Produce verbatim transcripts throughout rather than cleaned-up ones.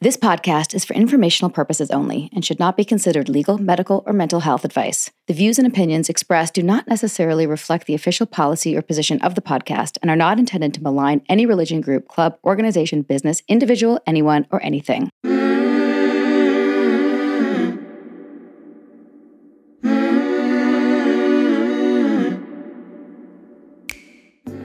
This podcast is for informational purposes only and should not be considered legal, medical, or mental health advice. The views and opinions expressed do not necessarily reflect the official policy or position of the podcast and are not intended to malign any religion, group, club, organization, business, individual, anyone, or anything.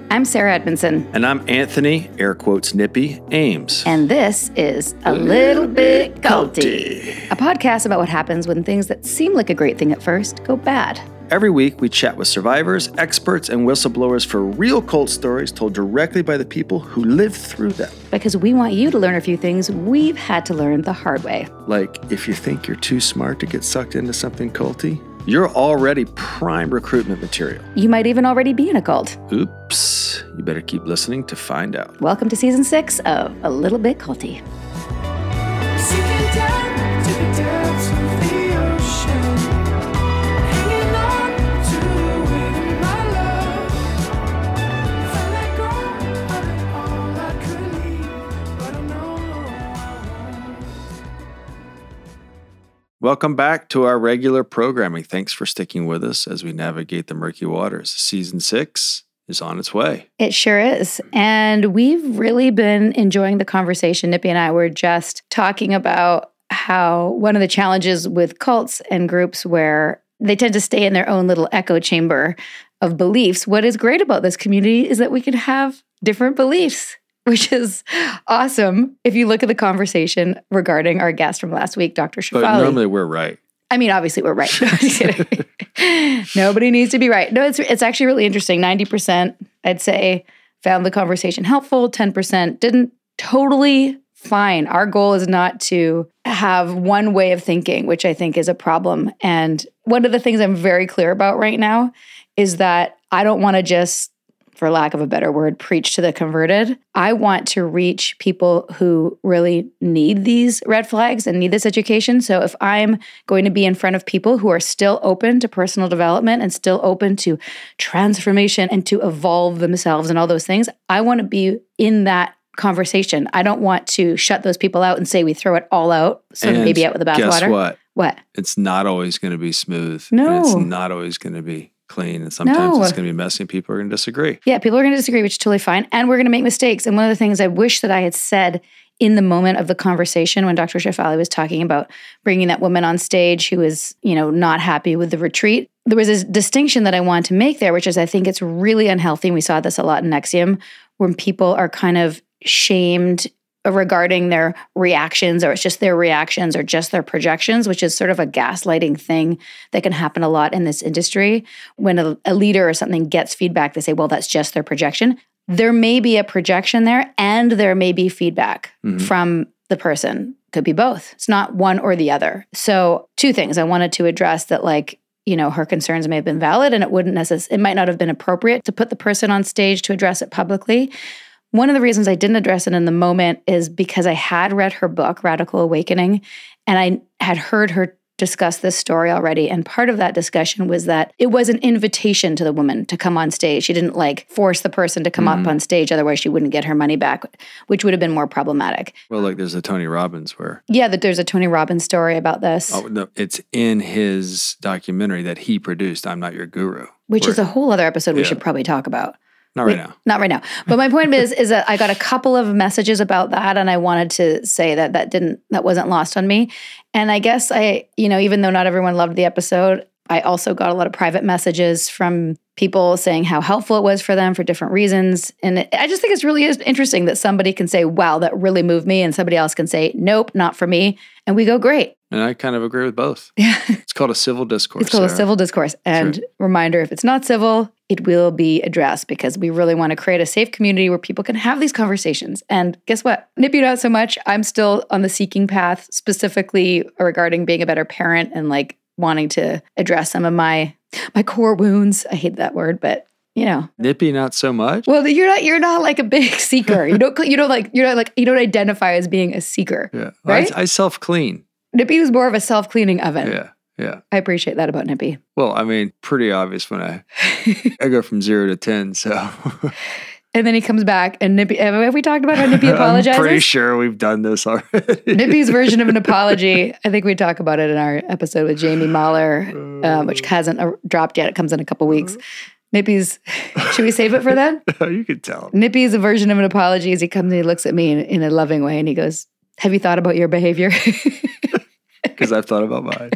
I'm Sarah Edmondson. And I'm Anthony, air quotes nippy, Ames. And this is A Little Bit Culty, a podcast about what happens when things that seem like a great thing at first go bad. Every week, we chat with survivors, experts, and whistleblowers for real cult stories told directly by the people who lived through them. Because we want you to learn a few things we've had to learn the hard way. Like, if you think you're too smart to get sucked into something culty, you're already prime recruitment material. You might even already be in a cult. Oops. You better keep listening to find out. Welcome to season six of A Little Bit Culty. Welcome back to our regular programming. Thanks for sticking with us as we navigate the murky waters. Season six is on its way. It sure is. And we've really been enjoying the conversation. Nippy and I were just talking about how one of the challenges with cults and groups where they tend to stay in their own little echo chamber of beliefs. What is great about this community is that we can have different beliefs, which is awesome if you look at the conversation regarding our guest from last week, Doctor Shefali. But normally we're right. I mean, obviously we're right. Nobody needs to be right. No, it's it's actually really interesting. ninety percent, I'd say, found the conversation helpful. ten percent didn't. Totally fine. Our goal is not to have one way of thinking, which I think is a problem. And one of the things I'm very clear about right now is that I don't want to just, for lack of a better word, preach to the converted. I want to reach people who really need these red flags and need this education. So if I'm going to be in front of people who are still open to personal development and still open to transformation and to evolve themselves and all those things, I want to be in that conversation. I don't want to shut those people out and say we throw it all out, so maybe out with the bathwater. Guess water. what? What? It's not always going to be smooth. No. It's not always going to be clean, and sometimes no. It's going to be messy and people are going to disagree. Yeah, people are going to disagree, which is totally fine. And we're going to make mistakes. And one of the things I wish that I had said in the moment of the conversation when Doctor Shefali was talking about bringing that woman on stage who was, you know, not happy with the retreat, there was a distinction that I wanted to make there, which is I think it's really unhealthy. And we saw this a lot in N X I V M when people are kind of shamed regarding their reactions, or it's just their reactions or just their projections, which is sort of a gaslighting thing that can happen a lot in this industry. When a, a leader or something gets feedback, they say, well, that's just their projection. There may be a projection there and there may be feedback mm-hmm. from the person. Could be both. It's not one or the other. So two things I wanted to address that, like, you know, her concerns may have been valid and it wouldn't necessarily, it might not have been appropriate to put the person on stage to address it publicly. One of the reasons I didn't address it in the moment is because I had read her book, Radical Awakening, and I had heard her discuss this story already. And part of that discussion was that it was an invitation to the woman to come on stage. She didn't like force the person to come mm-hmm. up on stage. Otherwise, she wouldn't get her money back, which would have been more problematic. Well, like there's a Tony Robbins where... Yeah, that there's a Tony Robbins story about this. Oh, no, it's in his documentary that he produced, I'm Not Your Guru. Which where, is a whole other episode yeah. we should probably talk about. Not right now. Not right now. But my point is, is that I got a couple of messages about that, and I wanted to say that that didn't, that wasn't lost on me. And I guess I, you know, even though not everyone loved the episode, I also got a lot of private messages from people saying how helpful it was for them for different reasons. And it, I just think it's really interesting that somebody can say, wow, that really moved me. And somebody else can say, nope, not for me. And we go, great. And I kind of agree with both. Yeah, it's called a civil discourse. It's called Sarah. a civil discourse. And right. Reminder, if it's not civil, it will be addressed because we really want to create a safe community where people can have these conversations. And guess what? Nip you not so much. I'm still on the seeking path, specifically regarding being a better parent and like wanting to address some of my my core wounds. I hate that word, but... You know, nippy, not so much. Well, you're not. You're not like a big seeker. You don't. You don't like. You're not like. You don't identify as being a seeker. Yeah, right. I, I self clean. Nippy was more of a self cleaning oven. Yeah, yeah. I appreciate that about Nippy. Well, I mean, pretty obvious when I I go from zero to ten. So And then he comes back, and Nippy, have we talked about how Nippy apologizes? I'm pretty sure we've done this already. Nippy's version of an apology. I think we talk about it in our episode with Jamie Mahler, uh, uh, which hasn't dropped yet. It comes in a couple weeks. Nippy's, should we save it for then? You could tell. Nippy's a version of an apology is he comes and he looks at me in, in a loving way, and he goes, have you thought about your behavior? Because I've thought about mine.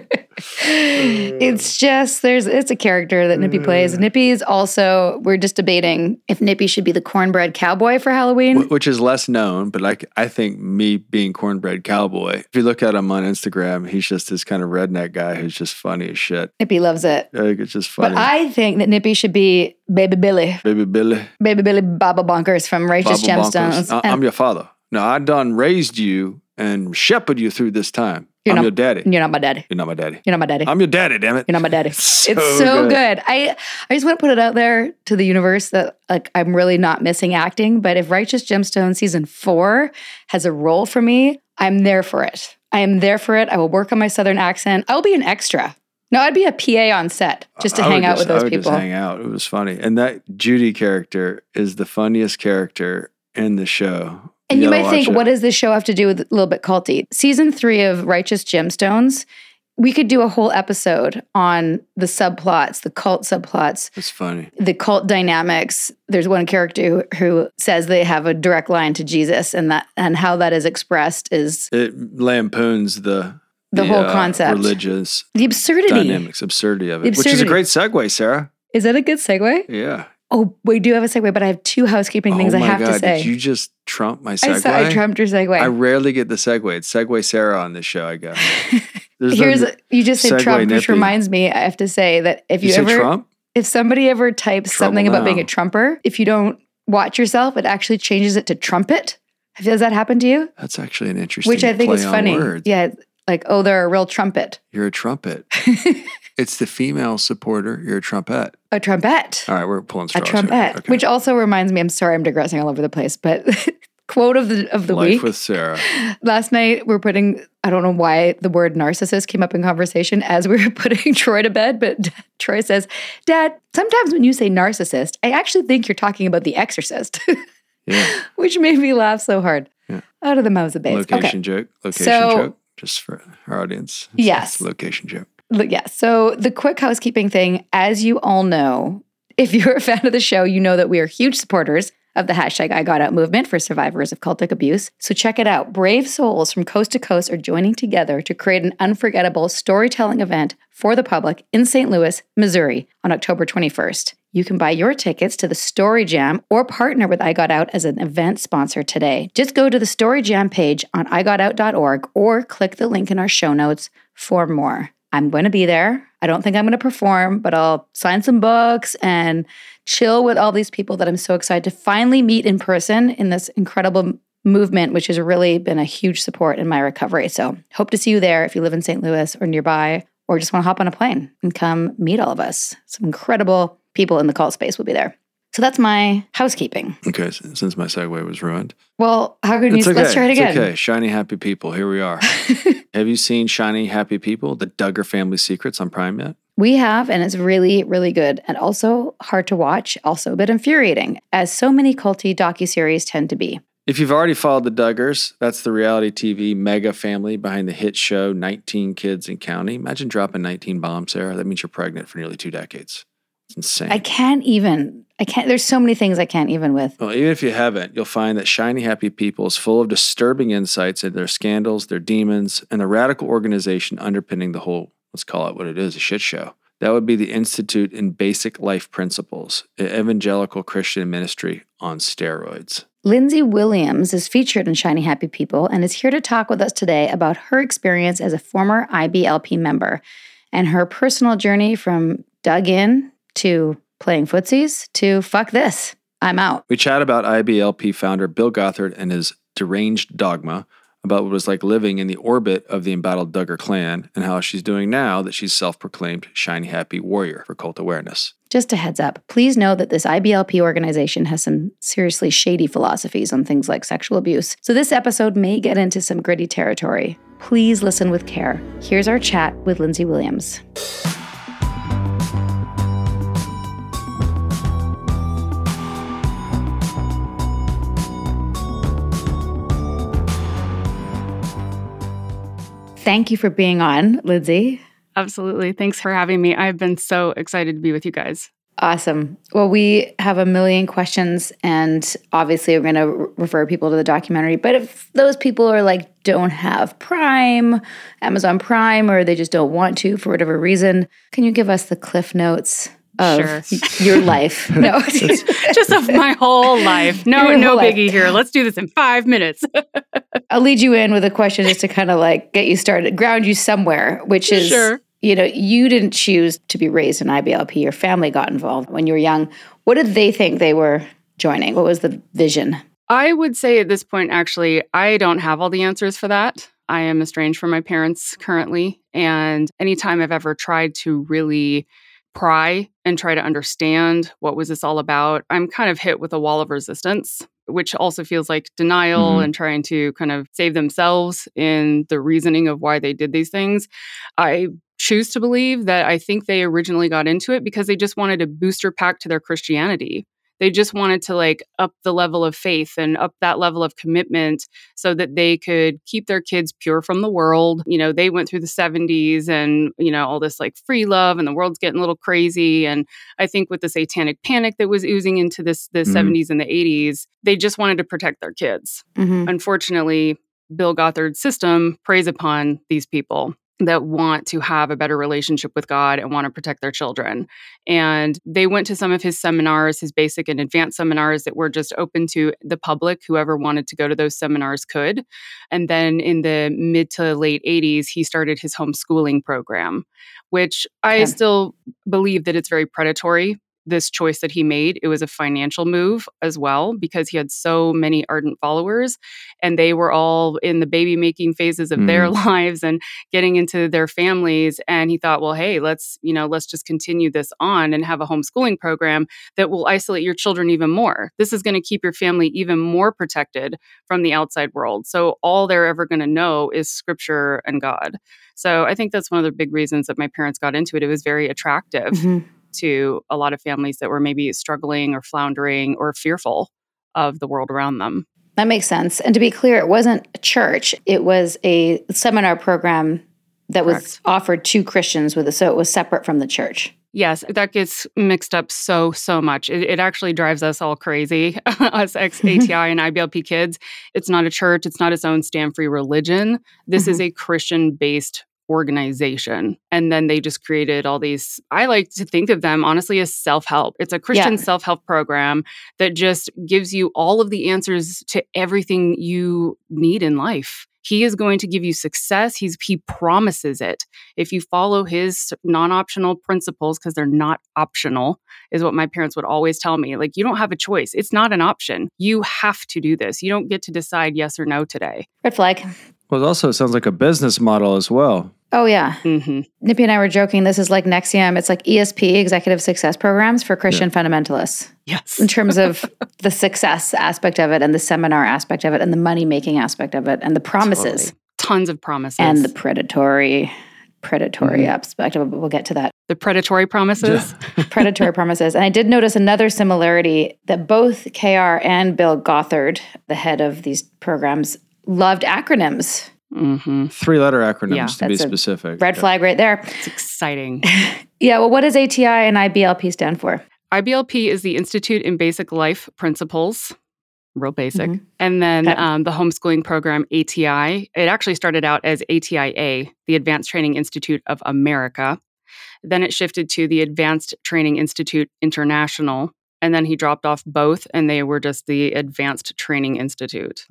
It's just, there's it's a character that Nippy plays. Nippy is also, we're just debating if Nippy should be the cornbread cowboy for Halloween. Which is less known, but like I think me being cornbread cowboy, if you look at him on Instagram, he's just this kind of redneck guy who's just funny as shit. Nippy loves it. Like, it's just funny. But I think that Nippy should be Baby Billy. Baby Billy. Baby Billy Baba Bonkers from Righteous Gemstones. I- I'm your father. No, I done raised you and shepherd you through this time. You're I'm not, your daddy. You're not my daddy. You're not my daddy. You're not my daddy. I'm your daddy, damn it. You're not my daddy. so it's so good. good. I I just want to put it out there to the universe that like I'm really not missing acting, but if Righteous Gemstone season four has a role for me, I'm there for it. I am there for it. I will work on my Southern accent. I'll be an extra. No, I'd be a P A on set just to I hang out just, with those I would people. Just hang out. It was funny. And that Judy character is the funniest character in the show. And you, you might think, it. what does this show have to do with a little bit culty? Season three of Righteous Gemstones, we could do a whole episode on the subplots, the cult subplots. It's funny. The cult dynamics. There's one character who says they have a direct line to Jesus, and that and how that is expressed is... It lampoons the... The, the whole uh, concept. Religious. The absurdity. Dynamics, absurdity of it. Absurdity. Which is a great segue, Sarah. Is that a good segue? Yeah. Oh, we do have a segue, but I have two housekeeping things oh I have God, to say. Did you just trump my segue? I, saw, I trumped your segue. I rarely get the segue. It's segue Sarah on this show, I guess. Here's a, you just said Trump, nippy. Which reminds me, I have to say that if you, you ever, Trump? if somebody ever types Trouble something about now. being a Trumper, if you don't watch yourself, it actually changes it to trumpet. Has that happened to you? That's actually an interesting. Which I think play is funny. Words. Yeah, like oh, they're a real trumpet. You're a trumpet. It's the female supporter. You're a trumpet. A trumpet. All right, we're pulling straws. A trumpet, okay. Which also reminds me. I'm sorry, I'm digressing all over the place. But quote of the of the Life week with Sarah. Last night we're putting. I don't know why the word narcissist came up in conversation as we were putting Troy to bed. But Troy says, "Dad, sometimes when you say narcissist, I actually think you're talking about The Exorcist," yeah. Which made me laugh so hard. Yeah. Out of the mouths of babes. Location okay. joke. Location so, joke. Just for our audience. It's, yes. It's location joke. Yeah, so the quick housekeeping thing, as you all know, if you're a fan of the show, you know that we are huge supporters of the hashtag I Got Out movement for survivors of cultic abuse. So check it out. Brave souls from coast to coast are joining together to create an unforgettable storytelling event for the public in Saint Louis, Missouri on October twenty-first. You can buy your tickets to the Story Jam or partner with I Got Out as an event sponsor today. Just go to the Story Jam page on i got out dot org or click the link in our show notes for more. I'm going to be there. I don't think I'm going to perform, but I'll sign some books and chill with all these people that I'm so excited to finally meet in person in this incredible movement, which has really been a huge support in my recovery. So hope to see you there if you live in Saint Louis or nearby, or just want to hop on a plane and come meet all of us. Some incredible people in the cult space will be there. So that's my housekeeping. Okay, since my segue was ruined. Well, how could you? Okay. Let's try it again. It's okay, Shiny Happy People. Here we are. Have you seen Shiny Happy People, the Duggar Family Secrets on Prime yet? We have, and it's really, really good, and also hard to watch, also a bit infuriating, as so many culty docuseries tend to be. If you've already followed the Duggars, that's the reality T V mega family behind the hit show Nineteen Kids and Counting. Imagine dropping nineteen bombs, Sarah. That means you're pregnant for nearly two decades. It's insane. I can't even... I can't, there's so many things I can't even with. Well, even if you haven't, you'll find that Shiny Happy People is full of disturbing insights into their scandals, their demons, and the radical organization underpinning the whole, let's call it what it is, a shit show. That would be the Institute in Basic Life Principles, an evangelical Christian ministry on steroids. Lindsay Williams is featured in Shiny Happy People and is here to talk with us today about her experience as a former I B L P member and her personal journey from dug in to... playing footsies to fuck this, I'm out. We chat about I B L P founder Bill Gothard and his deranged dogma about what it was like living in the orbit of the embattled Duggar clan and how she's doing now that she's self-proclaimed shiny happy warrior for cult awareness. Just a heads up, please know that this I B L P organization has some seriously shady philosophies on things like sexual abuse, so this episode may get into some gritty territory. Please listen with care. Here's our chat with Lindsay Williams. Thank you for being on, Lindsay. Absolutely. Thanks for having me. I've been so excited to be with you guys. Awesome. Well, we have a million questions, and obviously we're going to re- refer people to the documentary. But if those people are like, don't have Prime, Amazon Prime, or they just don't want to for whatever reason, can you give us the Cliff Notes of sure. your life? No, just of my whole life. No, your no biggie life. Here. Let's do this in five minutes. I'll lead you in with a question just to kind of like get you started, ground you somewhere, which is... Sure. You know, you didn't choose to be raised in I B L P. Your family got involved when you were young. What did they think they were joining? What was the vision? I would say at this point, actually, I don't have all the answers for that. I am estranged from my parents currently. And anytime I've ever tried to really pry and try to understand what was this all about, I'm kind of hit with a wall of resistance, which also feels like denial mm-hmm. and trying to kind of save themselves in the reasoning of why they did these things. I choose to believe that I think they originally got into it because they just wanted a booster pack to their Christianity. They just wanted to like up the level of faith and up that level of commitment so that they could keep their kids pure from the world. You know, they went through the seventies and, you know, all this like free love and the world's getting a little crazy. And I think with the satanic panic that was oozing into this, the mm-hmm. seventies and the eighties, they just wanted to protect their kids. Mm-hmm. Unfortunately, Bill Gothard's system preys upon these people that want to have a better relationship with God and want to protect their children. And they went to some of his seminars, his basic and advanced seminars that were just open to the public. Whoever wanted to go to those seminars could. And then in the mid to late eighties, he started his homeschooling program, which I yeah. still believe that it's very predatory. This choice that he made, it was a financial move as well, because he had so many ardent followers and they were all in the baby making phases of mm. their lives and getting into their families. And he thought, well, hey, let's, you know, let's just continue this on and have a homeschooling program that will isolate your children even more. This is going to keep your family even more protected from the outside world. So all they're ever going to know is scripture and God. So I think that's one of the big reasons that my parents got into it. It was very attractive. Mm-hmm. to a lot of families that were maybe struggling or floundering or fearful of the world around them. That makes sense. And to be clear, it wasn't a church. It was a seminar program that Correct. Was offered to Christians, with it, so it was separate from the church. Yes, that gets mixed up so, so much. It, it actually drives us all crazy, us ex-A T I and I B L P kids. It's not a church. It's not its own stand-free religion. This mm-hmm. is a Christian-based organization. And then they just created all these, I like to think of them honestly as self-help. It's a Christian yeah. self-help program that just gives you all of the answers to everything you need in life. He is going to give you success. He's, he promises it. If you follow his non-optional principles, because they're not optional, is what my parents would always tell me. Like, you don't have a choice. It's not an option. You have to do this. You don't get to decide yes or no today. Red flag. Well, it also sounds like a business model as well. Oh, yeah. Mm-hmm. Nippy and I were joking, this is like N X I V M. It's like E S P, Executive Success Programs for Christian yeah. fundamentalists. Yes. In terms of the success aspect of it and the seminar aspect of it and the money-making aspect of it and the promises. Totally. Tons of promises. And the predatory, predatory mm-hmm. aspect of it. We'll get to that. The predatory promises. Yeah. Predatory promises. And I did notice another similarity that both K R and Bill Gothard, the head of these programs, loved acronyms. Mm-hmm. Three-letter acronyms, yeah, to be specific. Red yeah. flag right there. It's exciting. Yeah, well, what does A T I and I B L P stand for? I B L P is the Institute in Basic Life Principles. Real basic. Mm-hmm. And then um, the homeschooling program, A T I. It actually started out as A T I A, the Advanced Training Institute of America. Then it shifted to the Advanced Training Institute International. And then he dropped off both, and they were just the Advanced Training Institute.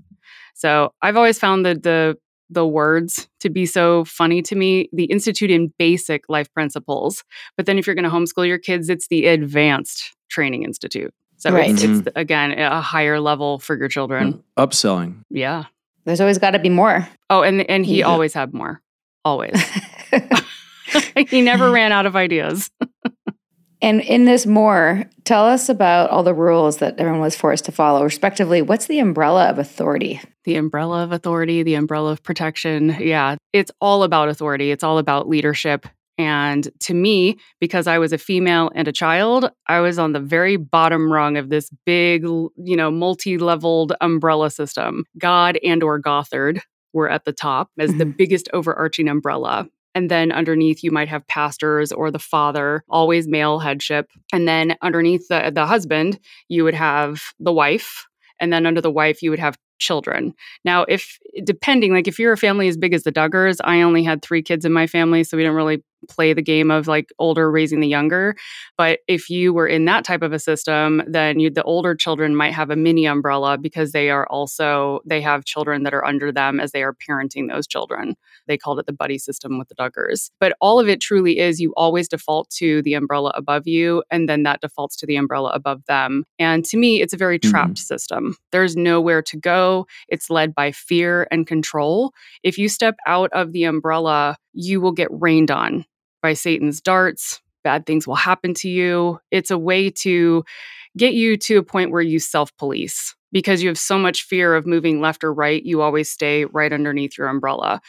So I've always found that the the words to be so funny to me, the Institute in Basic Life Principles. But then if you're going to homeschool your kids, it's the Advanced Training Institute. So right. it's, mm-hmm. it's, again, a higher level for your children. Mm, upselling. Yeah. There's always got to be more. Oh, and, and he yeah. always had more. Always. He never ran out of ideas. And in this more, tell us about all the rules that everyone was forced to follow. Respectively, what's the umbrella of authority? The umbrella of authority, the umbrella of protection. Yeah, it's all about authority. It's all about leadership. And to me, because I was a female and a child, I was on the very bottom rung of this big, you know, multi-leveled umbrella system. God and or Gothard were at the top as mm-hmm. the biggest overarching umbrella. And then underneath, you might have pastors or the father, always male headship. And then underneath the, the husband, you would have the wife. And then under the wife, you would have children. Now, if depending, like if you're a family as big as the Duggars, I only had three kids in my family, so we didn't really play the game of like older raising the younger. But if you were in that type of a system, then you, the older children might have a mini umbrella because they are also, they have children that are under them as they are parenting those children. They called it the buddy system with the Duggars. But all of it truly is you always default to the umbrella above you, and then that defaults to the umbrella above them. And to me, it's a very mm-hmm. trapped system. There's nowhere to go. It's led by fear and control. If you step out of the umbrella, you will get rained on by Satan's darts. Bad things will happen to you. It's a way to get you to a point where you self-police because you have so much fear of moving left or right. You always stay right underneath your umbrella.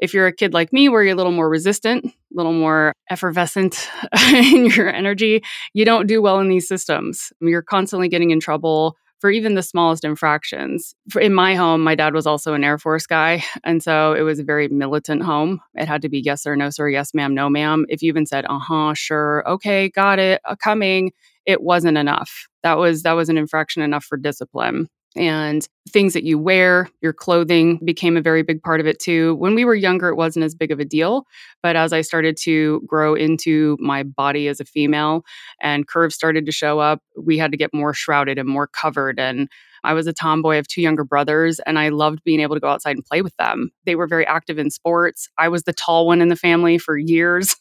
If you're a kid like me, where you're a little more resistant, a little more effervescent in your energy, you don't do well in these systems. You're constantly getting in trouble for even the smallest infractions. In my home, my dad was also an Air Force guy. And so it was a very militant home. It had to be yes, sir, no, sir, yes, ma'am, no, ma'am. If you even said, uh-huh, sure, okay, got it, uh, coming, it wasn't enough. That was that was an infraction enough for discipline. And things that you wear, your clothing became a very big part of it too. When we were younger, it wasn't as big of a deal. But as I started to grow into my body as a female and curves started to show up, we had to get more shrouded and more covered. And I was a tomboy of two younger brothers, and I loved being able to go outside and play with them. They were very active in sports. I was the tall one in the family for years.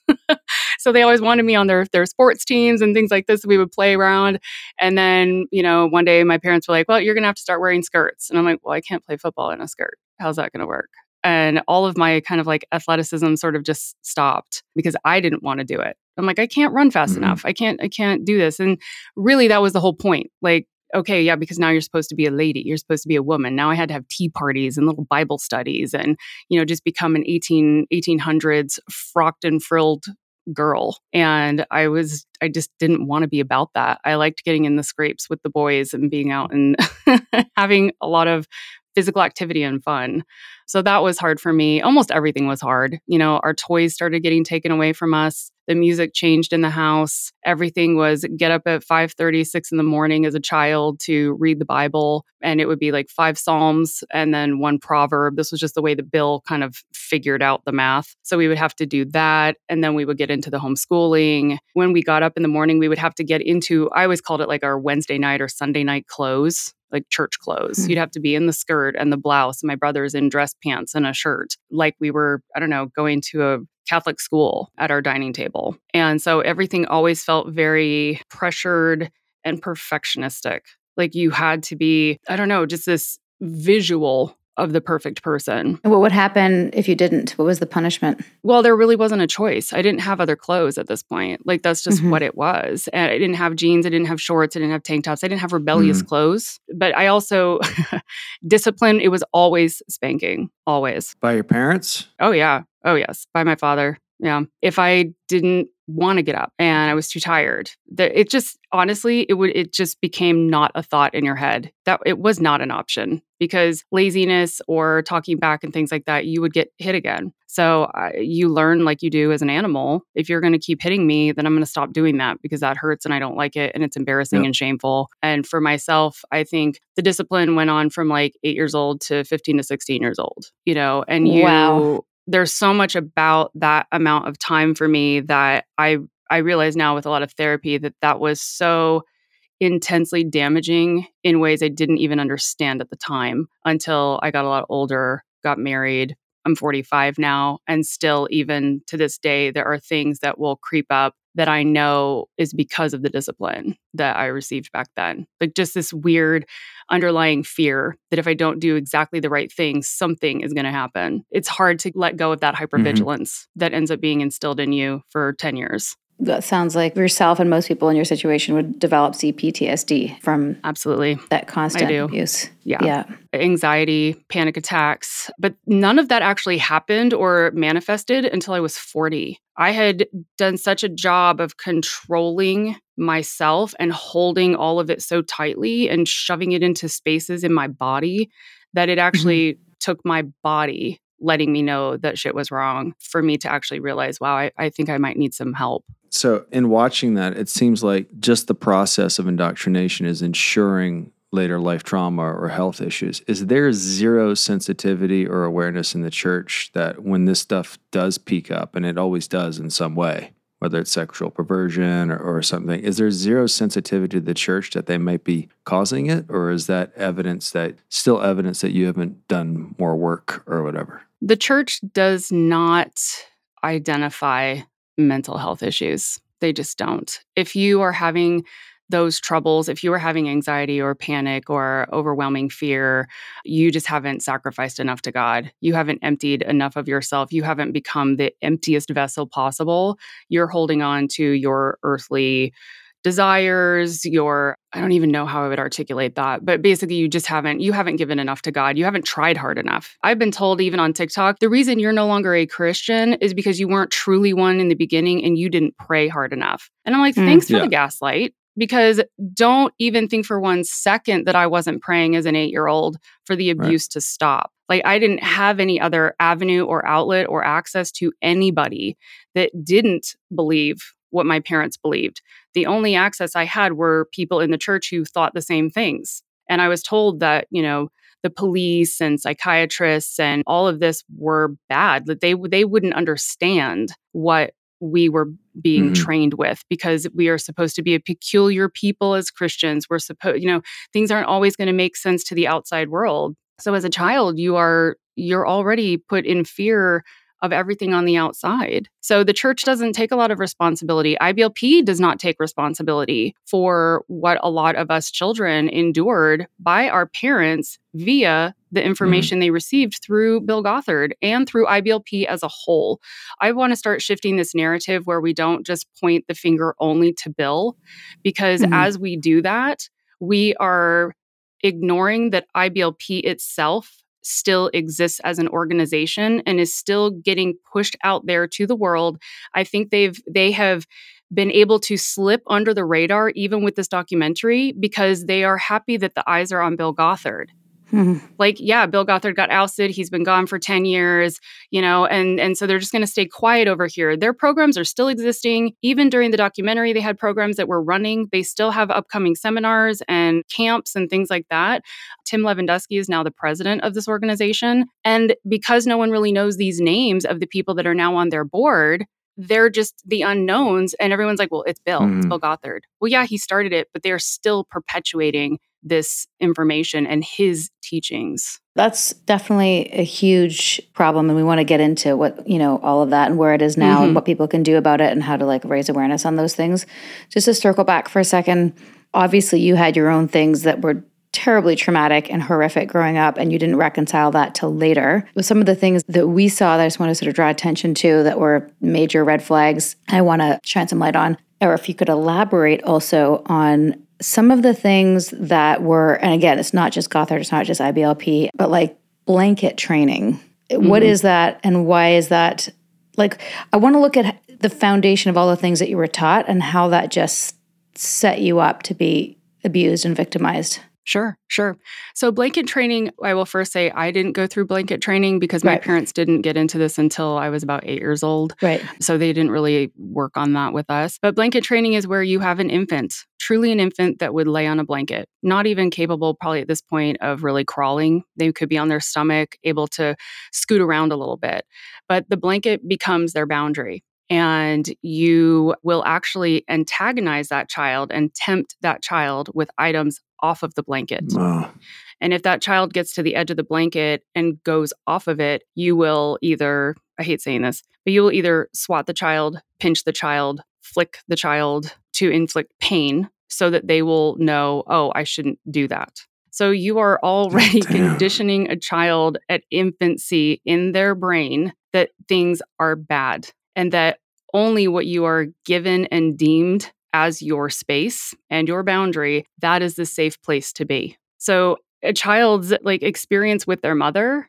So they always wanted me on their their sports teams and things like this. We would play around. And then, you know, one day my parents were like, well, you're going to have to start wearing skirts. And I'm like, well, I can't play football in a skirt. How's that going to work? And all of my kind of like athleticism sort of just stopped because I didn't want to do it. I'm like, I can't run fast mm-hmm. enough. I can't, I can't do this. And really that was the whole point. Like, okay, yeah, because now you're supposed to be a lady. You're supposed to be a woman. Now I had to have tea parties and little Bible studies and, you know, just become an eighteen, eighteen hundreds frocked and frilled girl. And I was, I just didn't want to be about that. I liked getting in the scrapes with the boys and being out and having a lot of physical activity and fun. So that was hard for me. Almost everything was hard. You know, our toys started getting taken away from us. The music changed in the house. Everything was get up at five thirty, six in the morning as a child to read the Bible. And it would be like five Psalms and then one proverb. This was just the way the Bill kind of figured out the math. So we would have to do that. And then we would get into the homeschooling. When we got up in the morning, we would have to get into, I always called it like our Wednesday night or Sunday night clothes, like church clothes. You'd have to be in the skirt and the blouse. My brother's in dress pants and a shirt. Like we were, I don't know, going to a Catholic school at our dining table. And so everything always felt very pressured and perfectionistic. Like you had to be, I don't know, just this visual of the perfect person. What would happen if you didn't? What was the punishment? Well, there really wasn't a choice. I didn't have other clothes at this point. Like that's just mm-hmm. what it was. And I didn't have jeans. I didn't have shorts. I didn't have tank tops. I didn't have rebellious mm. clothes. But I also, discipline, it was always spanking, always. By your parents? Oh, yeah. Oh, yes. By my father. Yeah. If I didn't want to get up and I was too tired, the, it just, honestly, it would, it just became not a thought in your head. That it was not an option because laziness or talking back and things like that, you would get hit again. So uh, you learn like you do as an animal. If you're going to keep hitting me, then I'm going to stop doing that because that hurts and I don't like it and it's embarrassing yep. and shameful. And for myself, I think the discipline went on from like eight years old to fifteen to sixteen years old, you know, and you... Wow. There's so much about that amount of time for me that I I realize now with a lot of therapy that that was so intensely damaging in ways I didn't even understand at the time until I got a lot older, got married. I'm forty-five now, and still even to this day, there are things that will creep up that I know is because of the discipline that I received back then. Like just this weird underlying fear that if I don't do exactly the right thing, something is going to happen. It's hard to let go of that hypervigilance mm-hmm. that ends up being instilled in you for ten years. That sounds like yourself and most people in your situation would develop C P T S D from absolutely that constant abuse. Yeah. yeah. Anxiety, panic attacks. But none of that actually happened or manifested until I was forty. I had done such a job of controlling myself and holding all of it so tightly and shoving it into spaces in my body that it actually took my body letting me know that shit was wrong for me to actually realize, wow, I, I think I might need some help. So in watching that, it seems like just the process of indoctrination is ensuring later life trauma or health issues. Is there zero sensitivity or awareness in the church that when this stuff does peak up, and it always does in some way, whether it's sexual perversion or, or something, is there zero sensitivity to the church that they might be causing it? Or is that evidence that still evidence that you haven't done more work or whatever? The church does not identify mental health issues. They just don't. If you are having those troubles, if you are having anxiety or panic or overwhelming fear, you just haven't sacrificed enough to God. You haven't emptied enough of yourself. You haven't become the emptiest vessel possible. You're holding on to your earthly desires, your, I don't even know how I would articulate that, but basically you just haven't, you haven't given enough to God. You haven't tried hard enough. I've been told even on TikTok, the reason you're no longer a Christian is because you weren't truly one in the beginning and you didn't pray hard enough. And I'm like, mm, thanks for yeah. the gaslight, because don't even think for one second that I wasn't praying as an eight-year-old for the abuse right. to stop. Like, I didn't have any other avenue or outlet or access to anybody that didn't believe what my parents believed. The only access I had were people in the church who thought the same things. And I was told that, you know, the police and psychiatrists and all of this were bad, that they they wouldn't understand what we were being mm-hmm. trained with, because we are supposed to be a peculiar people as Christians. We're supposed, you know, things aren't always going to make sense to the outside world. So as a child, you are you're already put in fear of everything on the outside. So the church doesn't take a lot of responsibility. I B L P does not take responsibility for what a lot of us children endured by our parents via the information mm-hmm. they received through Bill Gothard and through I B L P as a whole. I want to start shifting this narrative where we don't just point the finger only to Bill, because mm-hmm. as we do that, we are ignoring that I B L P itself still exists as an organization and is still getting pushed out there to the world. I think they've they have been able to slip under the radar, even with this documentary, because they are happy that the eyes are on Bill Gothard. Mm-hmm. Like, yeah, Bill Gothard got ousted. He's been gone for ten years, you know, and, and so they're just going to stay quiet over here. Their programs are still existing. Even during the documentary, they had programs that were running. They still have upcoming seminars and camps and things like that. Tim Lewandowski is now the president of this organization. And because no one really knows these names of the people that are now on their board, they're just the unknowns. And everyone's like, well, it's Bill. Mm-hmm. It's Bill Gothard. Well, yeah, he started it, but they're still perpetuating this information and his teachings. That's definitely a huge problem. And we want to get into what, you know, all of that and where it is now mm-hmm. and what people can do about it and how to like raise awareness on those things. Just to circle back for a second, obviously you had your own things that were terribly traumatic and horrific growing up, and you didn't reconcile that till later. With some of the things that we saw that I just want to sort of draw attention to that were major red flags, I want to shine some light on, or if you could elaborate also on some of the things that were, and again, it's not just Gothard, it's not just I B L P, but like blanket training. Mm-hmm. What is that and why is that? Like, I want to look at the foundation of all the things that you were taught and how that just set you up to be abused and victimized. Sure, sure. So blanket training, I will first say I didn't go through blanket training because my right. parents didn't get into this until I was about eight years old. Right. So they didn't really work on that with us. But blanket training is where you have an infant, truly an infant that would lay on a blanket, not even capable probably at this point of really crawling. They could be on their stomach, able to scoot around a little bit. But the blanket becomes their boundary. And you will actually antagonize that child and tempt that child with items off of the blanket. Wow. And if that child gets to the edge of the blanket and goes off of it, you will either, I hate saying this, but you will either swat the child, pinch the child, flick the child to inflict pain so that they will know, oh, I shouldn't do that. So you are already Damn. conditioning a child at infancy in their brain that things are bad and that only what you are given and deemed as your space and your boundary, that is the safe place to be. So a child's like experience with their mother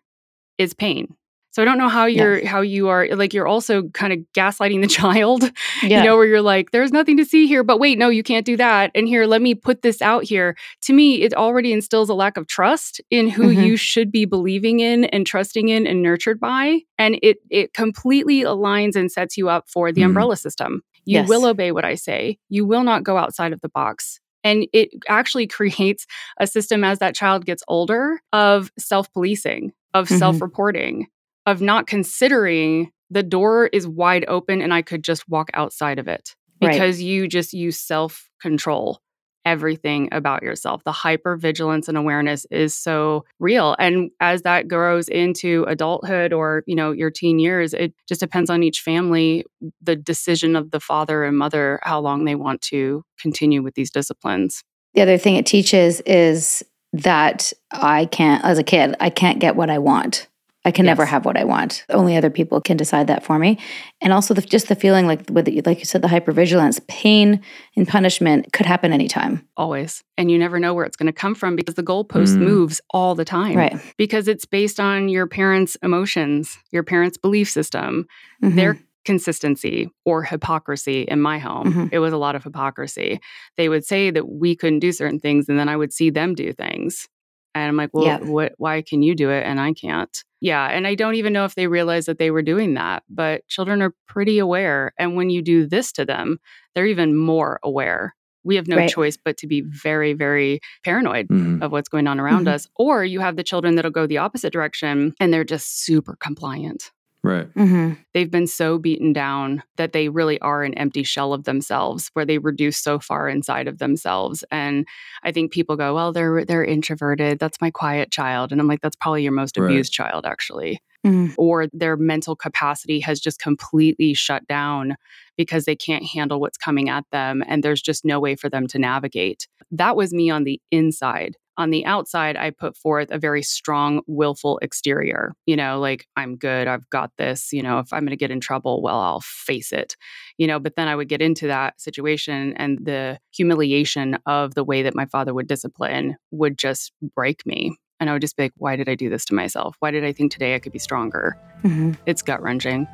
is pain. So I don't know how you're yes. how you are, like, you're also kind of gaslighting the child, yeah. you know, where you're like, there's nothing to see here, but wait, no, you can't do that. And here, let me put this out here. To me, it already instills a lack of trust in who mm-hmm. you should be believing in and trusting in and nurtured by. And it it completely aligns and sets you up for the mm-hmm. umbrella system. You yes. will obey what I say. You will not go outside of the box. And it actually creates a system as that child gets older of self-policing, of mm-hmm. self-reporting, of not considering the door is wide open and I could just walk outside of it because right. you just use self-control, everything about yourself. The hypervigilance and awareness is so real. And as that grows into adulthood or, you know, your teen years, it just depends on each family, the decision of the father and mother, how long they want to continue with these disciplines. The other thing it teaches is that I can't, as a kid, I can't get what I want. I can yes. never have what I want. Only other people can decide that for me. And also the, just the feeling, like with the, like you said, the hypervigilance, pain and punishment could happen anytime. Always. And you never know where it's going to come from because the goalpost mm. moves all the time. Right. Because it's based on your parents' emotions, your parents' belief system, mm-hmm. their consistency or hypocrisy in my home. Mm-hmm. It was a lot of hypocrisy. They would say that we couldn't do certain things and then I would see them do things. And I'm like, well, yeah. what, why can you do it? And I can't. Yeah. And I don't even know if they realize that they were doing that, but children are pretty aware. And when you do this to them, they're even more aware. We have no right. choice but to be very, very paranoid mm-hmm. of what's going on around mm-hmm. us. Or you have the children that'll go the opposite direction and they're just super compliant. Right. Mm-hmm. They've been so beaten down that they really are an empty shell of themselves, where they reduce so far inside of themselves. And I think people go, well, they're they're introverted. That's my quiet child. And I'm like, that's probably your most abused right. child, actually. Mm-hmm. Or their mental capacity has just completely shut down because they can't handle what's coming at them. And there's just no way for them to navigate. That was me on the inside. On the outside, I put forth a very strong, willful exterior, you know, like, I'm good, I've got this, you know, if I'm going to get in trouble, well, I'll face it, you know, but then I would get into that situation and the humiliation of the way that my father would discipline would just break me. And I would just be like, why did I do this to myself? Why did I think today I could be stronger? Mm-hmm. It's gut-wrenching.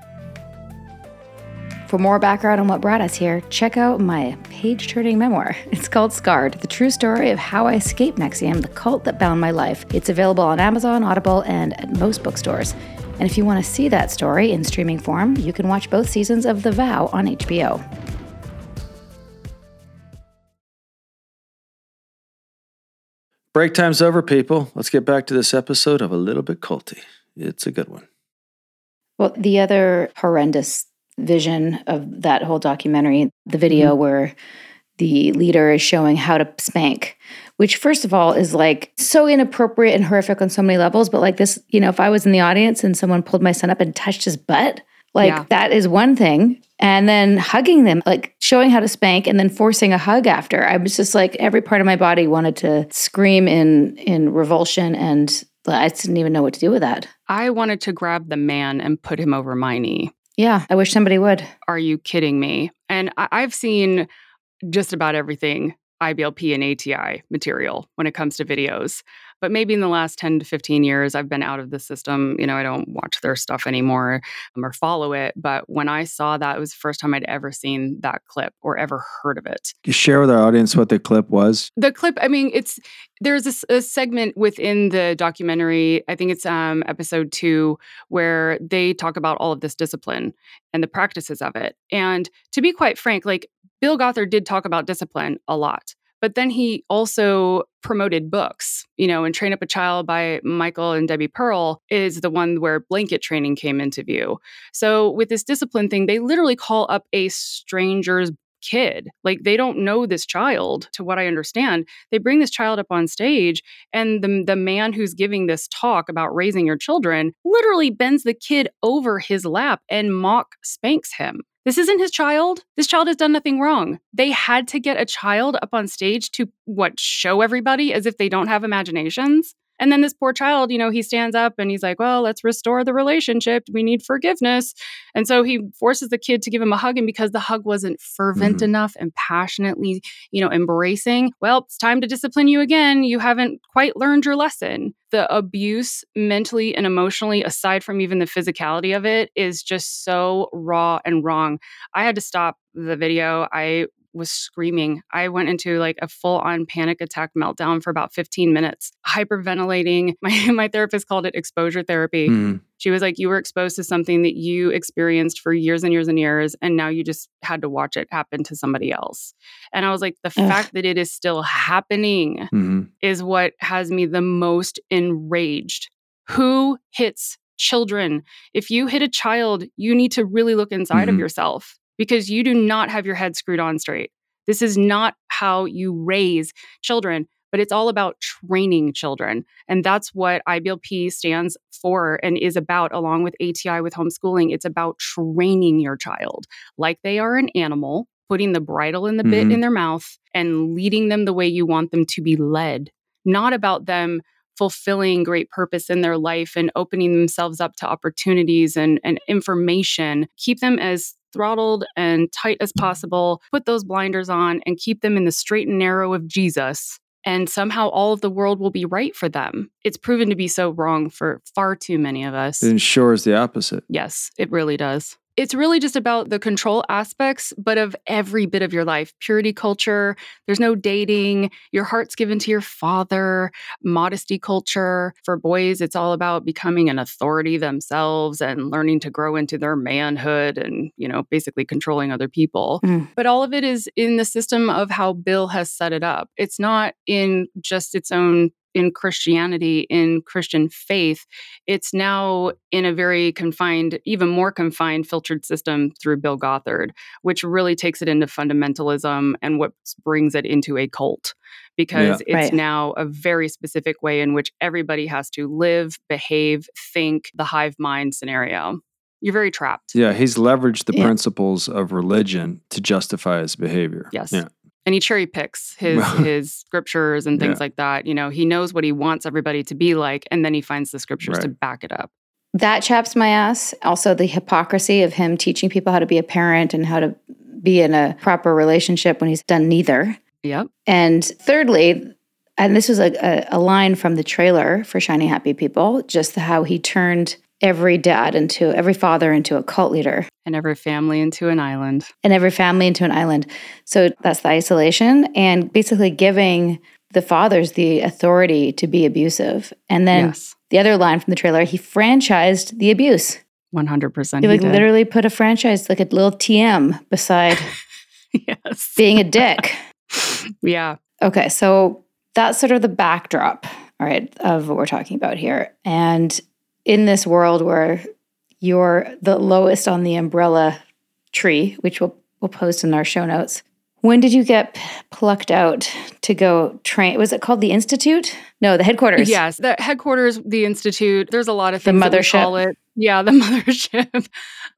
For more background on what brought us here, check out my page-turning memoir. It's called Scarred, the true story of how I escaped N X I V M, the cult that bound my life. It's available on Amazon, Audible, and at most bookstores. And if you want to see that story in streaming form, you can watch both seasons of The Vow on H B O. Break time's over, people. Let's get back to this episode of A Little Bit Culty. It's a good one. Well, the other horrendous vision of that whole documentary, the video mm-hmm. where the leader is showing how to spank, which first of all is like so inappropriate and horrific on so many levels. But like this, you know, if I was in the audience and someone pulled my son up and touched his butt, like yeah. that is one thing. And then hugging them, like showing how to spank and then forcing a hug after. I was just like, every part of my body wanted to scream in, in revulsion, and I didn't even know what to do with that. I wanted to grab the man and put him over my knee. Yeah, I wish somebody would. Are you kidding me? And I- I've seen just about everything I B L P and A T I material when it comes to videos. But maybe in the last ten to fifteen years, I've been out of the system. You know, I don't watch their stuff anymore um, or follow it. But when I saw that, it was the first time I'd ever seen that clip or ever heard of it. Can you share with our audience what the clip was? The clip, I mean, it's there's a, a segment within the documentary, I think it's um, episode two, where they talk about all of this discipline and the practices of it. And to be quite frank, like Bill Gothard did talk about discipline a lot. But then he also promoted books, you know, and Train Up a Child by Michael and Debbie Pearl is the one where blanket training came into view. So with this discipline thing, they literally call up a stranger's kid. Like, they don't know this child, to what I understand. They bring this child up on stage, and the, the man who's giving this talk about raising your children literally bends the kid over his lap and mock spanks him. This isn't his child. This child has done nothing wrong. They had to get a child up on stage to, what, show everybody as if they don't have imaginations? And then this poor child, you know, he stands up and he's like, well, let's restore the relationship. We need forgiveness. And so he forces the kid to give him a hug. And because the hug wasn't fervent mm-hmm. enough and passionately, you know, embracing, well, it's time to discipline you again. You haven't quite learned your lesson. The abuse mentally and emotionally, aside from even the physicality of it, is just so raw and wrong. I had to stop the video. I was screaming. I went into like a full-on panic attack meltdown for about fifteen minutes, hyperventilating. My my therapist called it exposure therapy. Mm. She was like, you were exposed to something that you experienced for years and years and years, and now you just had to watch it happen to somebody else. And I was like, the Ugh. fact that it is still happening mm. is what has me the most enraged. Who hits children? If you hit a child, you need to really look inside mm. of yourself. Because you do not have your head screwed on straight. This is not how you raise children, but it's all about training children. And that's what I B L P stands for and is about, along with A T I with homeschooling. It's about training your child like they are an animal, putting the bridle and the bit mm-hmm. in their mouth and leading them the way you want them to be led. Not about them fulfilling great purpose in their life and opening themselves up to opportunities and, and information. Keep them as throttled and tight as possible, put those blinders on and keep them in the straight and narrow of Jesus. And somehow all of the world will be right for them. It's proven to be so wrong for far too many of us. It ensures the opposite. Yes, it really does. It's really just about the control aspects, but of every bit of your life. Purity culture, there's no dating, your heart's given to your father, modesty culture. For boys, it's all about becoming an authority themselves and learning to grow into their manhood and, you know, basically controlling other people. Mm. But all of it is in the system of how Bill has set it up. It's not in just its own in Christianity, in Christian faith. It's now in a very confined, even more confined, filtered system through Bill Gothard, which really takes it into fundamentalism and what brings it into a cult. Because yeah. it's right. now a very specific way in which everybody has to live, behave, think, the hive mind scenario. You're very trapped. Yeah, he's leveraged the yeah. principles of religion to justify his behavior. Yes. Yeah. And he cherry picks his his scriptures and things yeah. like that. You know, he knows what he wants everybody to be like, and then he finds the scriptures right. to back it up. That chaps my ass. Also, the hypocrisy of him teaching people how to be a parent and how to be in a proper relationship when he's done neither. Yep. And thirdly, and this was a, a, a line from the trailer for Shiny Happy People, just how he turned every dad into, every father into a cult leader. And every family into an island. And every family into an island. So that's the isolation and basically giving the fathers the authority to be abusive. And then yes. the other line from the trailer, he franchised the abuse. one hundred percent He like he literally put a franchise, like a little T M beside yes. being a dick. yeah. Okay, so that's sort of the backdrop, all right, of what we're talking about here. And in this world where you're the lowest on the umbrella tree, which we'll, we'll post in our show notes, when did you get plucked out to go train? Was it called the Institute? No, the headquarters. Yes, the headquarters, the Institute. There's a lot of things the mothership. That we call it. Yeah, the mothership.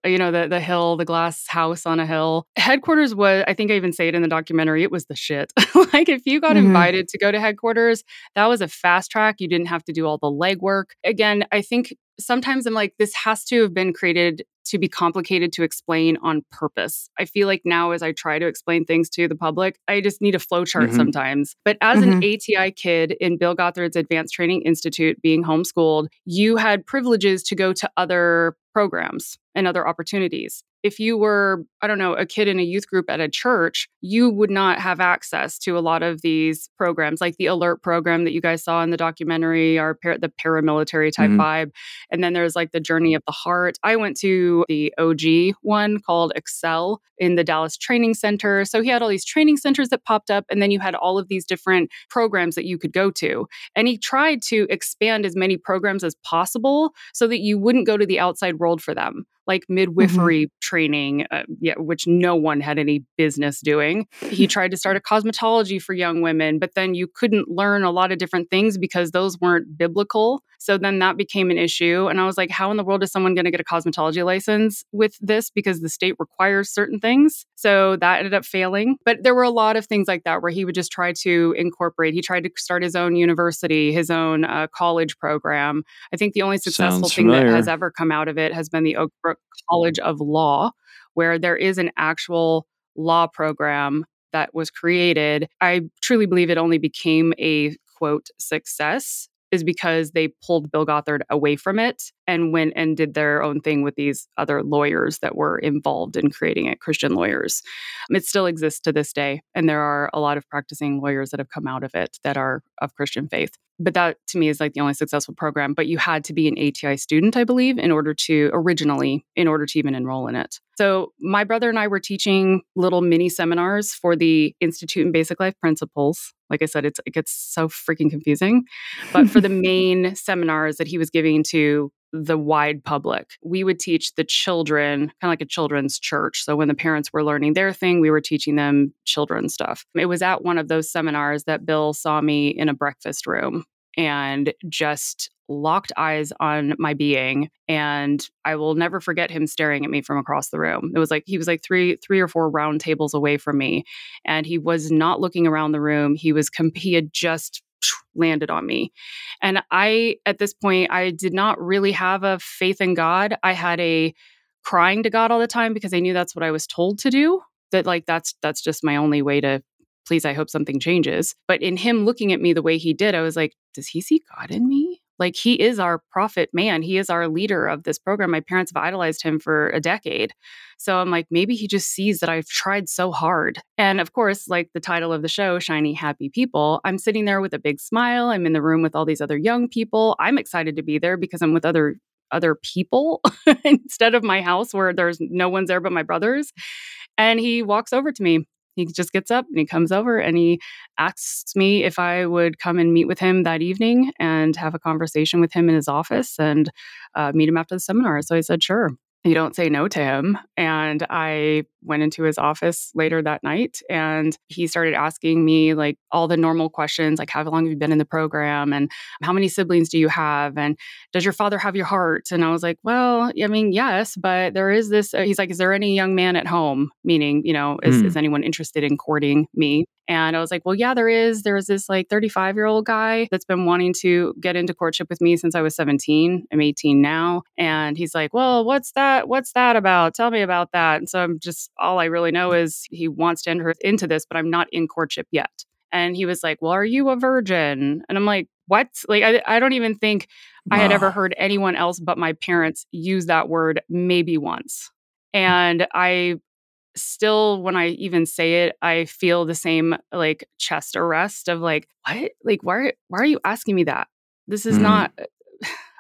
You know, the the hill, the glass house on a hill. Headquarters was, I think I even say it in the documentary, it was the shit. Like if you got mm-hmm. invited to go to headquarters, that was a fast track. You didn't have to do all the legwork. Again, I think sometimes I'm like, this has to have been created to be complicated to explain on purpose. I feel like now as I try to explain things to the public, I just need a flow chart mm-hmm. sometimes. But as mm-hmm. an A T I kid in Bill Gothard's Advanced Training Institute, being homeschooled, you had privileges to go to other programs and other opportunities. If you were, I don't know, a kid in a youth group at a church, you would not have access to a lot of these programs, like the alert program that you guys saw in the documentary, or par- the paramilitary type mm-hmm. vibe. And then there's like the Journey of the Heart. I went to the O G one called Excel in the Dallas Training Center. So he had all these training centers that popped up, and then you had all of these different programs that you could go to. And he tried to expand as many programs as possible so that you wouldn't go to the outside world for them. like midwifery mm-hmm. training, uh, yeah, which no one had any business doing. He tried to start a cosmetology for young women, but then you couldn't learn a lot of different things because those weren't biblical. So then that became an issue. And I was like, how in the world is someone going to get a cosmetology license with this? Because the state requires certain things. So that ended up failing. But there were a lot of things like that where he would just try to incorporate. He tried to start his own university, his own uh, college program. I think the only successful Sounds thing familiar. that has ever come out of it has been the Oak Brook College of Law, where there is an actual law program that was created. I truly believe it only became a, quote, success is because they pulled Bill Gothard away from it and went and did their own thing with these other lawyers that were involved in creating it, Christian lawyers. It still exists to this day. And there are a lot of practicing lawyers that have come out of it that are of Christian faith. But that to me is like the only successful program. But you had to be an A T I student, I believe, in order to originally, in order to even enroll in it. So my brother and I were teaching little mini seminars for the Institute in Basic Life Principles. Like I said, it's, it gets so freaking confusing. But for the main seminars that he was giving to the wide public, we would teach the children, kind of like a children's church. So when the parents were learning their thing, we were teaching them children's stuff. It was at one of those seminars that Bill saw me in a breakfast room and just locked eyes on my being. And I will never forget him staring at me from across the room. It was like, he was like three, three or four round tables away from me. And he was not looking around the room. He was, comp- he had just landed on me. And I, at this point, I did not really have a faith in God. I had a crying to God all the time because I knew that's what I was told to do. That like, that's, that's just my only way to please, I hope something changes. But in him looking at me the way he did, I was like, does he see God in me? Like, he is our prophet man. He is our leader of this program. My parents have idolized him for a decade. So I'm like, maybe he just sees that I've tried so hard. And of course, like the title of the show, Shiny Happy People, I'm sitting there with a big smile. I'm in the room with all these other young people. I'm excited to be there because I'm with other other people instead of my house where there's no one's there but my brothers. And he walks over to me. He just gets up and he comes over and he asks me if I would come and meet with him that evening and have a conversation with him in his office and uh, meet him after the seminar. So I said, sure. You don't say no to him. And I went into his office later that night and he started asking me like all the normal questions, like how long have you been in the program and how many siblings do you have? And does your father have your heart? And I was like, well, I mean, yes, but there is this, uh, he's like, is there any young man at home? Meaning, you know, is, mm. is anyone interested in courting me? And I was like, well, yeah, there is. There was this like thirty-five-year-old guy that's been wanting to get into courtship with me since I was seventeen. I'm eighteen now. And he's like, well, what's that? What's that about? Tell me about that. And so I'm just, all I really know is he wants to enter into this, but I'm not in courtship yet. And he was like, well, are you a virgin? And I'm like, what? Like, I, I don't even think wow. I had ever heard anyone else but my parents use that word maybe once. And I... Still, when I even say it, I feel the same like chest arrest of like, what? Like, why, why are you asking me that? This is mm. not,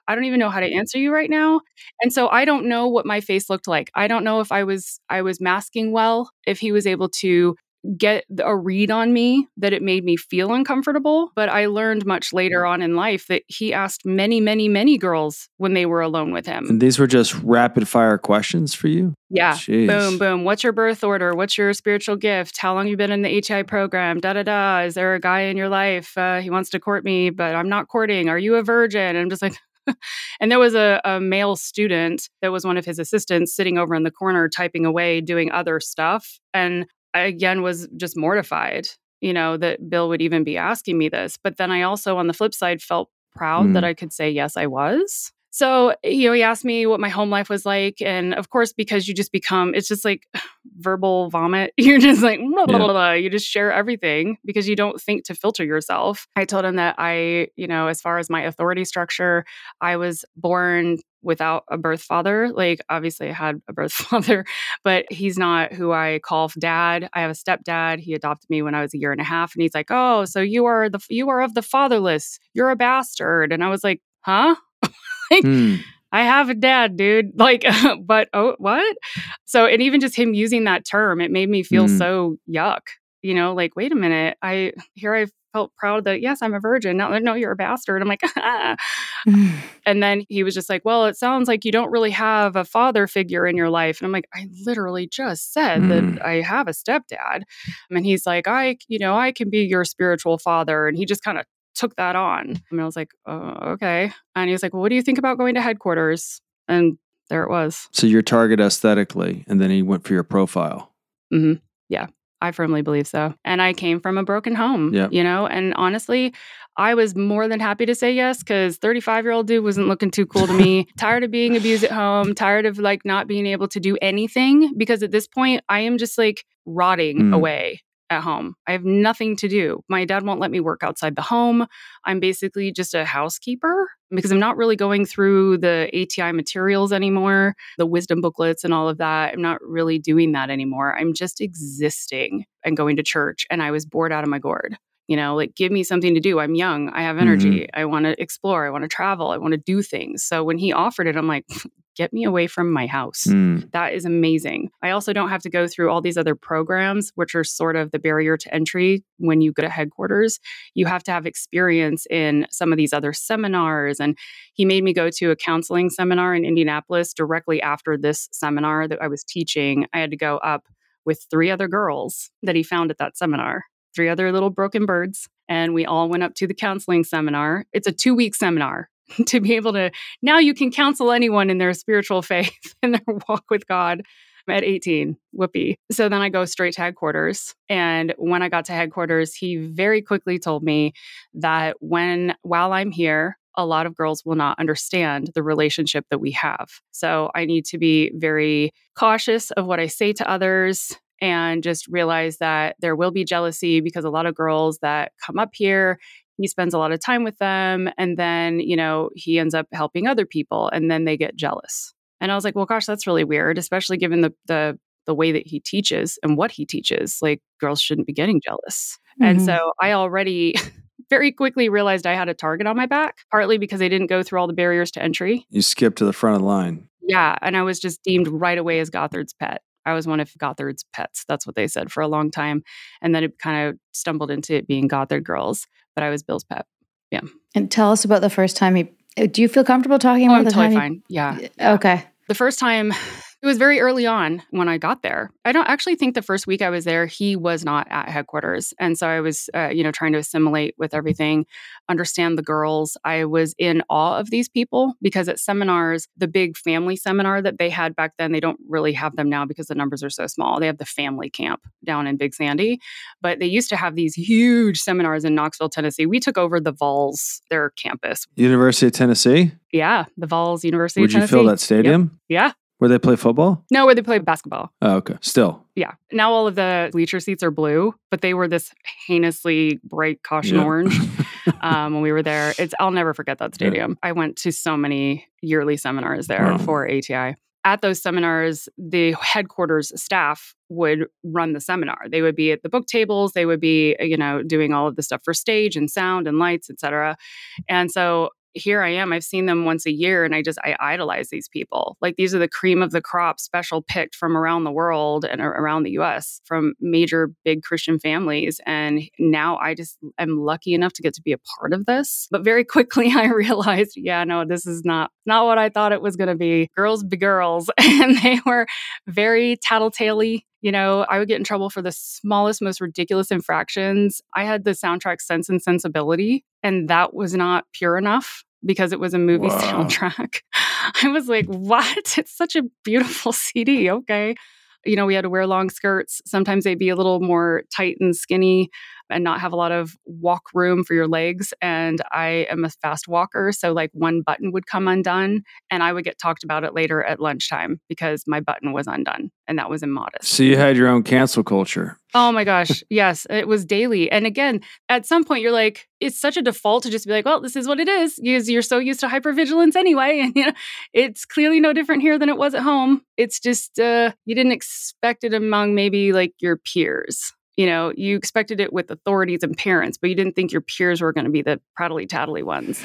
I don't even know how to answer you right now. And so I don't know what my face looked like. I don't know if I was, I was masking well, if he was able to get a read on me that it made me feel uncomfortable. But I learned much later on in life that he asked many, many, many girls when they were alone with him. And these were just rapid fire questions for you? Yeah. Jeez. Boom, boom. What's your birth order? What's your spiritual gift? How long you been in the H I program? Da, da, da. Is there a guy in your life? Uh, he wants to court me, but I'm not courting. Are you a virgin? And I'm just like, and there was a, a male student that was one of his assistants sitting over in the corner, typing away, doing other stuff. And I, again, was just mortified, you know, that Bill would even be asking me this. But then I also, on the flip side, felt proud mm. that I could say, yes, I was. So, you know, he asked me what my home life was like. And of course, because you just become, it's just like verbal vomit. You're just like, blah, blah, yeah. blah, blah. You just share everything because you don't think to filter yourself. I told him that I, you know, as far as my authority structure, I was born without a birth father. Like, obviously I had a birth father, but he's not who I call dad. I have a stepdad. He adopted me when I was a year and a half. And he's like, oh, so you are the, you are of the fatherless. You're a bastard. And I was like, huh? Like, mm. I have a dad, dude. Like, but oh, what? So, and even just him using that term, it made me feel mm. so yuck. you know, like, wait a minute, I here I felt proud that, yes, I'm a virgin. Now, no, you're a bastard. I'm like, ah. And then he was just like, well, it sounds like you don't really have a father figure in your life. And I'm like, I literally just said mm. that I have a stepdad. And he's like, I, you know, I can be your spiritual father. And he just kind of took that on. And I was like, oh, okay. And he was like, well, what do you think about going to headquarters? And there it was. So your target aesthetically, and then he went for your profile. Mm-hmm. Yeah. I firmly believe so. And I came from a broken home, yep. you know, and honestly, I was more than happy to say yes because thirty-five-year-old dude wasn't looking too cool to me. Tired of being abused at home, tired of like not being able to do anything because at this point, I am just like rotting mm. away at home. I have nothing to do. My dad won't let me work outside the home. I'm basically just a housekeeper because I'm not really going through the A T I materials anymore, the wisdom booklets and all of that. I'm not really doing that anymore. I'm just existing and going to church. And I was bored out of my gourd. You know, like, give me something to do. I'm young. I have energy. Mm-hmm. I want to explore. I want to travel. I want to do things. So when he offered it, I'm like, get me away from my house. Mm. That is amazing. I also don't have to go through all these other programs, which are sort of the barrier to entry when you go to headquarters. You have to have experience in some of these other seminars. And he made me go to a counseling seminar in Indianapolis directly after this seminar that I was teaching. I had to go up with three other girls that he found at that seminar. Three other little broken birds, and we all went up to the counseling seminar. It's a two-week seminar to be able to, now you can counsel anyone in their spiritual faith and their walk with God. I'm at eighteen, whoopee. So then I go straight to headquarters. And when I got to headquarters, he very quickly told me that when, while I'm here, a lot of girls will not understand the relationship that we have. So I need to be very cautious of what I say to others. And just realize that there will be jealousy because a lot of girls that come up here, he spends a lot of time with them. And then, you know, he ends up helping other people and then they get jealous. And I was like, well, gosh, that's really weird, especially given the the, the way that he teaches and what he teaches. Like, girls shouldn't be getting jealous. Mm-hmm. And so I already very quickly realized I had a target on my back, partly because I didn't go through all the barriers to entry. You skipped to the front of the line. Yeah. And I was just deemed right away as Gothard's pet. I was one of Gothard's pets. That's what they said for a long time. And then it kind of stumbled into it being Gothard girls, but I was Bill's pet. Yeah. And tell us about the first time he, do you feel comfortable talking oh, about I'm the totally time? Fine. He, yeah, yeah. Okay. The first time, it was very early on when I got there. I don't actually think the first week I was there, he was not at headquarters. And so I was, uh, you know, trying to assimilate with everything, understand the girls. I was in awe of these people because at seminars, the big family seminar that they had back then, they don't really have them now because the numbers are so small. They have the family camp down in Big Sandy, but they used to have these huge seminars in Knoxville, Tennessee. We took over the Vols, their campus. University of Tennessee? Yeah, the Vols, University of Tennessee. Would you fill that stadium? Yep. Yeah. Where they play football? No, where they play basketball. Oh, okay. Still. Yeah. Now all of the bleacher seats are blue, but they were this heinously bright caution yeah. orange um, when we were there. It's I'll never forget that stadium. Yeah. I went to so many yearly seminars there wow. for A T I. At those seminars, the headquarters staff would run the seminar. They would be at the book tables. They would be, you know, doing all of the stuff for stage and sound and lights, et cetera. And so here I am. I've seen them once a year and I just, I idolize these people. Like, these are the cream of the crop, special picked from around the world and around the U S from major, big Christian families. And now I just am lucky enough to get to be a part of this. But very quickly I realized, yeah, no, this is not, not what I thought it was going to be. Girls be girls. And they were very tattletale-y. You know, I would get in trouble for the smallest, most ridiculous infractions. I had the soundtrack Sense and Sensibility, and that was not pure enough because it was a movie wow. soundtrack. I was like, what? It's such a beautiful C D. Okay. You know, we had to wear long skirts. Sometimes they'd be a little more tight and skinny and not have a lot of walk room for your legs. And I am a fast walker. So like one button would come undone and I would get talked about it later at lunchtime because my button was undone and that was immodest. So you had your own cancel culture. Oh my gosh. Yes. It was daily. And again, at some point you're like, it's such a default to just be like, well, this is what it is. You're so used to hypervigilance anyway. And you know, it's clearly no different here than it was at home. It's just, uh, you didn't expect it among maybe like your peers. You know, you expected it with authorities and parents, but you didn't think your peers were going to be the prattly tattly ones.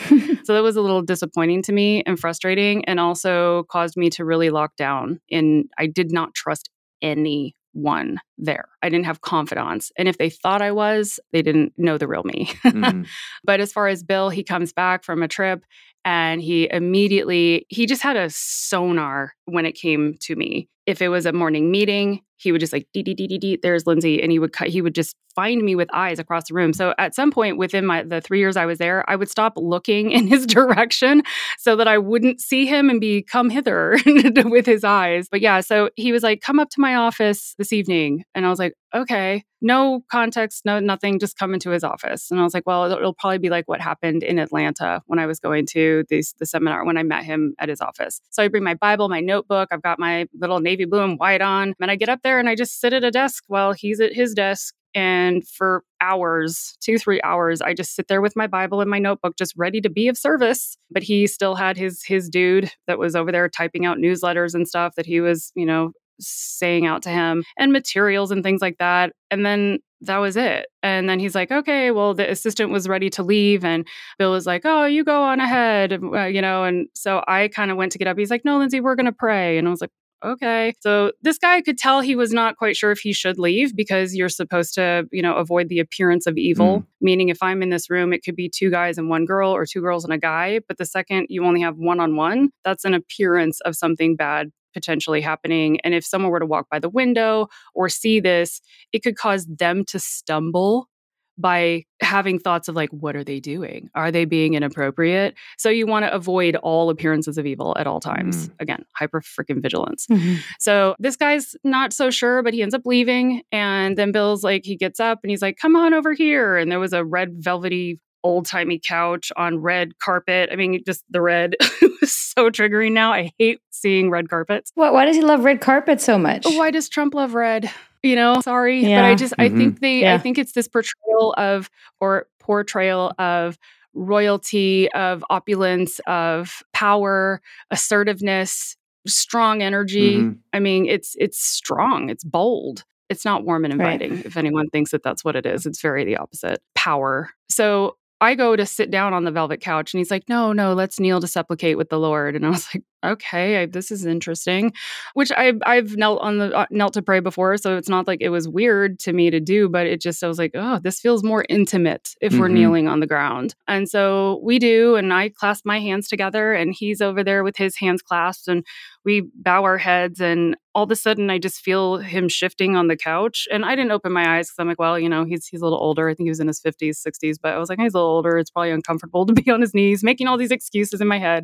So that was a little disappointing to me and frustrating, and also caused me to really lock down. And I did not trust anyone. one there. I didn't have confidants. And if they thought I was, they didn't know the real me. Mm. But as far as Bill, he comes back from a trip and he immediately, he just had a sonar when it came to me. If it was a morning meeting, he would just like, dee, dee, dee, dee, dee, there's Lindsay. And he would cut, he would just find me with eyes across the room. So at some point within my the three years I was there, I would stop looking in his direction so that I wouldn't see him and be come hither with his eyes. But yeah, so he was like, come up to my office this evening. And I was like, okay, no context, no nothing, just come into his office. And I was like, well, it'll, it'll probably be like what happened in Atlanta when I was going to this, the seminar, when I met him at his office. So I bring my Bible, my notebook, I've got my little navy blue and white on, and I get up there and I just sit at a desk while he's at his desk. And for hours, two, three hours, I just sit there with my Bible and my notebook, just ready to be of service. But he still had his his dude that was over there typing out newsletters and stuff that he was, you know, saying out to him and materials and things like that. And then that was it. And then he's like, okay, well, the assistant was ready to leave. And Bill was like, oh, you go on ahead, uh, you know. And so I kind of went to get up. He's like, no, Lindsay, we're going to pray. And I was like, okay. So this guy could tell he was not quite sure if he should leave because you're supposed to, you know, avoid the appearance of evil. Mm. Meaning if I'm in this room, it could be two guys and one girl or two girls and a guy. But the second you only have one-on-one, that's an appearance of something bad potentially happening. And if someone were to walk by the window or see this, it could cause them to stumble by having thoughts of like, what are they doing? Are they being inappropriate? So you want to avoid all appearances of evil at all times. Mm. Again, hyper freaking vigilance. Mm-hmm. So this guy's not so sure, but he ends up leaving. And then Bill's like, he gets up and he's like, come on over here. And there was a red velvety old-timey couch on red carpet. I mean, just the red was so triggering now. I hate seeing red carpets. What? Why does he love red carpet so much? Why does Trump love red? You know, sorry, yeah. But I just, mm-hmm. I think they, yeah. I think it's this portrayal of, or portrayal of royalty, of opulence, of power, assertiveness, strong energy. Mm-hmm. I mean, it's, it's strong, it's bold. It's not warm and inviting. Right. If anyone thinks that that's what it is, it's very the opposite. Power. So I go to sit down on the velvet couch and he's like, no, no, let's kneel to supplicate with the Lord. And I was like, okay, I, this is interesting, which I, I've knelt on the uh, knelt to pray before. So it's not like it was weird to me to do, but it just, I was like, oh, this feels more intimate if mm-hmm. we're kneeling on the ground. And so we do. And I clasp my hands together and he's over there with his hands clasped and we bow our heads. And all of a sudden I just feel him shifting on the couch. And I didn't open my eyes because I'm like, well, you know, he's, he's a little older. I think he was in his fifties, sixties, but I was like, he's a little older. It's probably uncomfortable to be on his knees, making all these excuses in my head.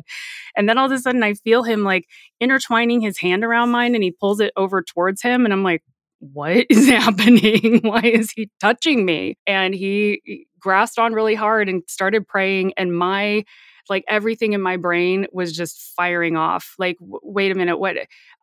And then all of a sudden I feel feel him like intertwining his hand around mine and he pulls it over towards him. And I'm like, what is happening? Why is he touching me? And he grasped on really hard and started praying. And my, like everything in my brain was just firing off. Like, w- wait a minute, what?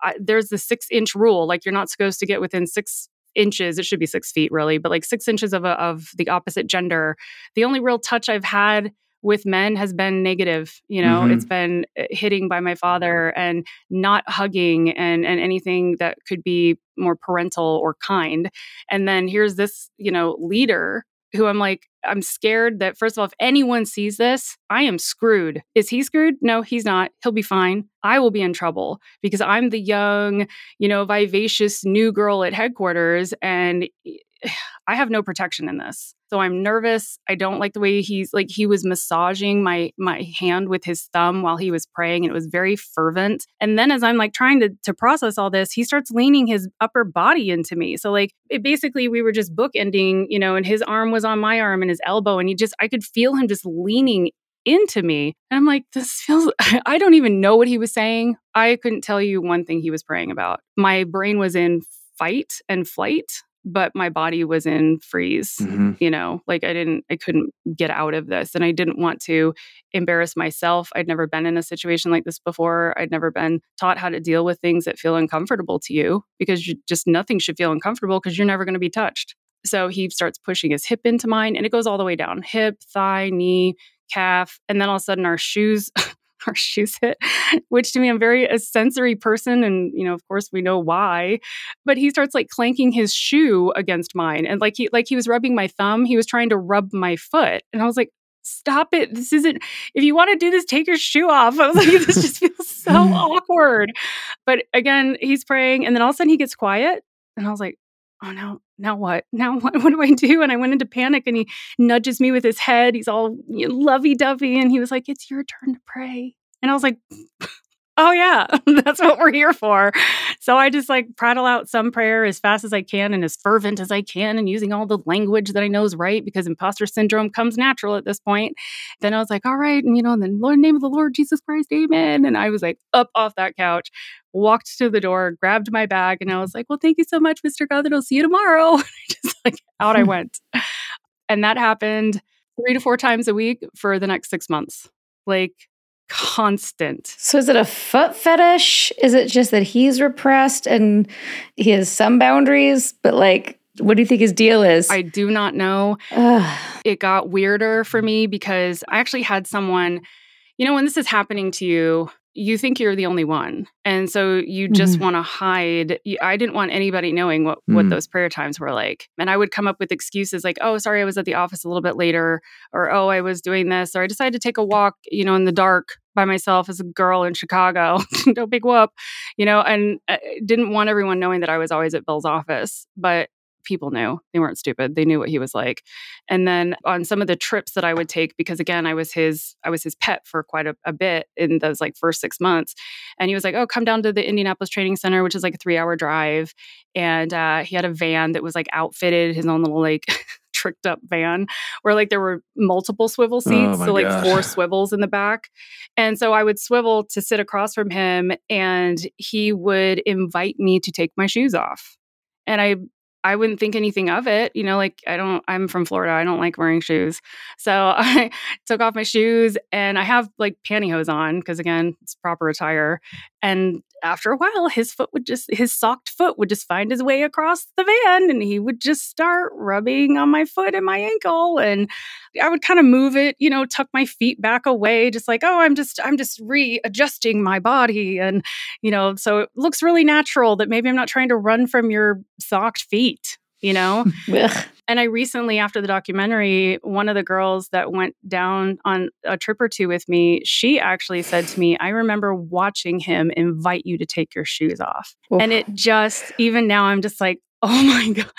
I, there's the six inch rule. Like you're not supposed to get within six inches. It should be six feet really, but like six inches of a, of the opposite gender. The only real touch I've had with men has been negative, you know, mm-hmm. it's been hitting by my father and not hugging and, and anything that could be more parental or kind. And then here's this, you know, leader who I'm like, I'm scared that first of all, if anyone sees this, I am screwed. Is he screwed? No, he's not. He'll be fine. I will be in trouble because I'm the young, you know, vivacious new girl at headquarters and I have no protection in this. So I'm nervous. I don't like the way he's like, he was massaging my my hand with his thumb while he was praying. And it was very fervent. And then as I'm like trying to, to process all this, he starts leaning his upper body into me. So like it basically we were just bookending, you know, and his arm was on my arm and his elbow. And he just, I could feel him just leaning into me. And I'm like, this feels, I don't even know what he was saying. I couldn't tell you one thing he was praying about. My brain was in fight and flight. But my body was in freeze, mm-hmm. you know, like I didn't, I couldn't get out of this. And I didn't want to embarrass myself. I'd never been in a situation like this before. I'd never been taught how to deal with things that feel uncomfortable to you because you just nothing should feel uncomfortable because you're never going to be touched. So he starts pushing his hip into mine and it goes all the way down hip, thigh, knee, calf. And then all of a sudden our shoes... our shoes hit, which to me, I'm very a sensory person. And, you know, of course we know why, but he starts like clanking his shoe against mine. And like he, like he was rubbing my thumb, he was trying to rub my foot. And I was like, stop it. This isn't, if you want to do this, take your shoe off. I was like, this just feels so awkward. But again, he's praying. And then all of a sudden he gets quiet. And I was like, oh, no, now what? Now what, what do I do? And I went into panic, and he nudges me with his head. He's all you know, lovey-dovey. And he was like, it's your turn to pray. And I was like, oh, yeah, that's what we're here for. So I just like prattle out some prayer as fast as I can and as fervent as I can and using all the language that I know is right because imposter syndrome comes natural at this point. Then I was like, all right. And, you know, in the Lord, name of the Lord, Jesus Christ, amen. And I was like up off that couch, walked to the door, grabbed my bag, and I was like, well, thank you so much, Mister Gothard. I'll see you tomorrow. Just like out I went. And that happened three to four times a week for the next six months. Like constant. So is it a foot fetish? Is it just that he's repressed and he has some boundaries, but like, what do you think his deal is? I do not know. Ugh. It got weirder for me because I actually had someone, you know, when this is happening to you, you think you're the only one. And so you just mm-hmm. want to hide. I didn't want anybody knowing what, mm-hmm. what those prayer times were like. And I would come up with excuses like, oh, sorry, I was at the office a little bit later, or, oh, I was doing this, or I decided to take a walk, you know, in the dark by myself as a girl in Chicago. No big whoop, you know, and I didn't want everyone knowing that I was always at Bill's office, but people knew. They weren't stupid. They knew what he was like. And then on some of the trips that I would take, because again, I was his I was his pet for quite a, a bit in those like first six months. And he was like, oh, come down to the Indianapolis Training Center, which is like a three hour drive. And uh, he had a van that was like outfitted, his own little like tricked up van where like there were multiple swivel seats. Oh so like gosh. Four swivels in the back. And so I would swivel to sit across from him, and he would invite me to take my shoes off. And I I wouldn't think anything of it. You know, like I don't, I'm from Florida. I don't like wearing shoes. So I took off my shoes, and I have like pantyhose on because again, it's proper attire. And after a while, his foot would just, his socked foot would just find his way across the van, and he would just start rubbing on my foot and my ankle. And I would kind of move it, you know, tuck my feet back away, just like, oh, I'm just, I'm just readjusting my body. And, you know, so it looks really natural that maybe I'm not trying to run from your socked feet, you know? And I recently, after the documentary, one of the girls that went down on a trip or two with me, she actually said to me, I remember watching him invite you to take your shoes off. Oof. And it just, even now I'm just like, oh my God,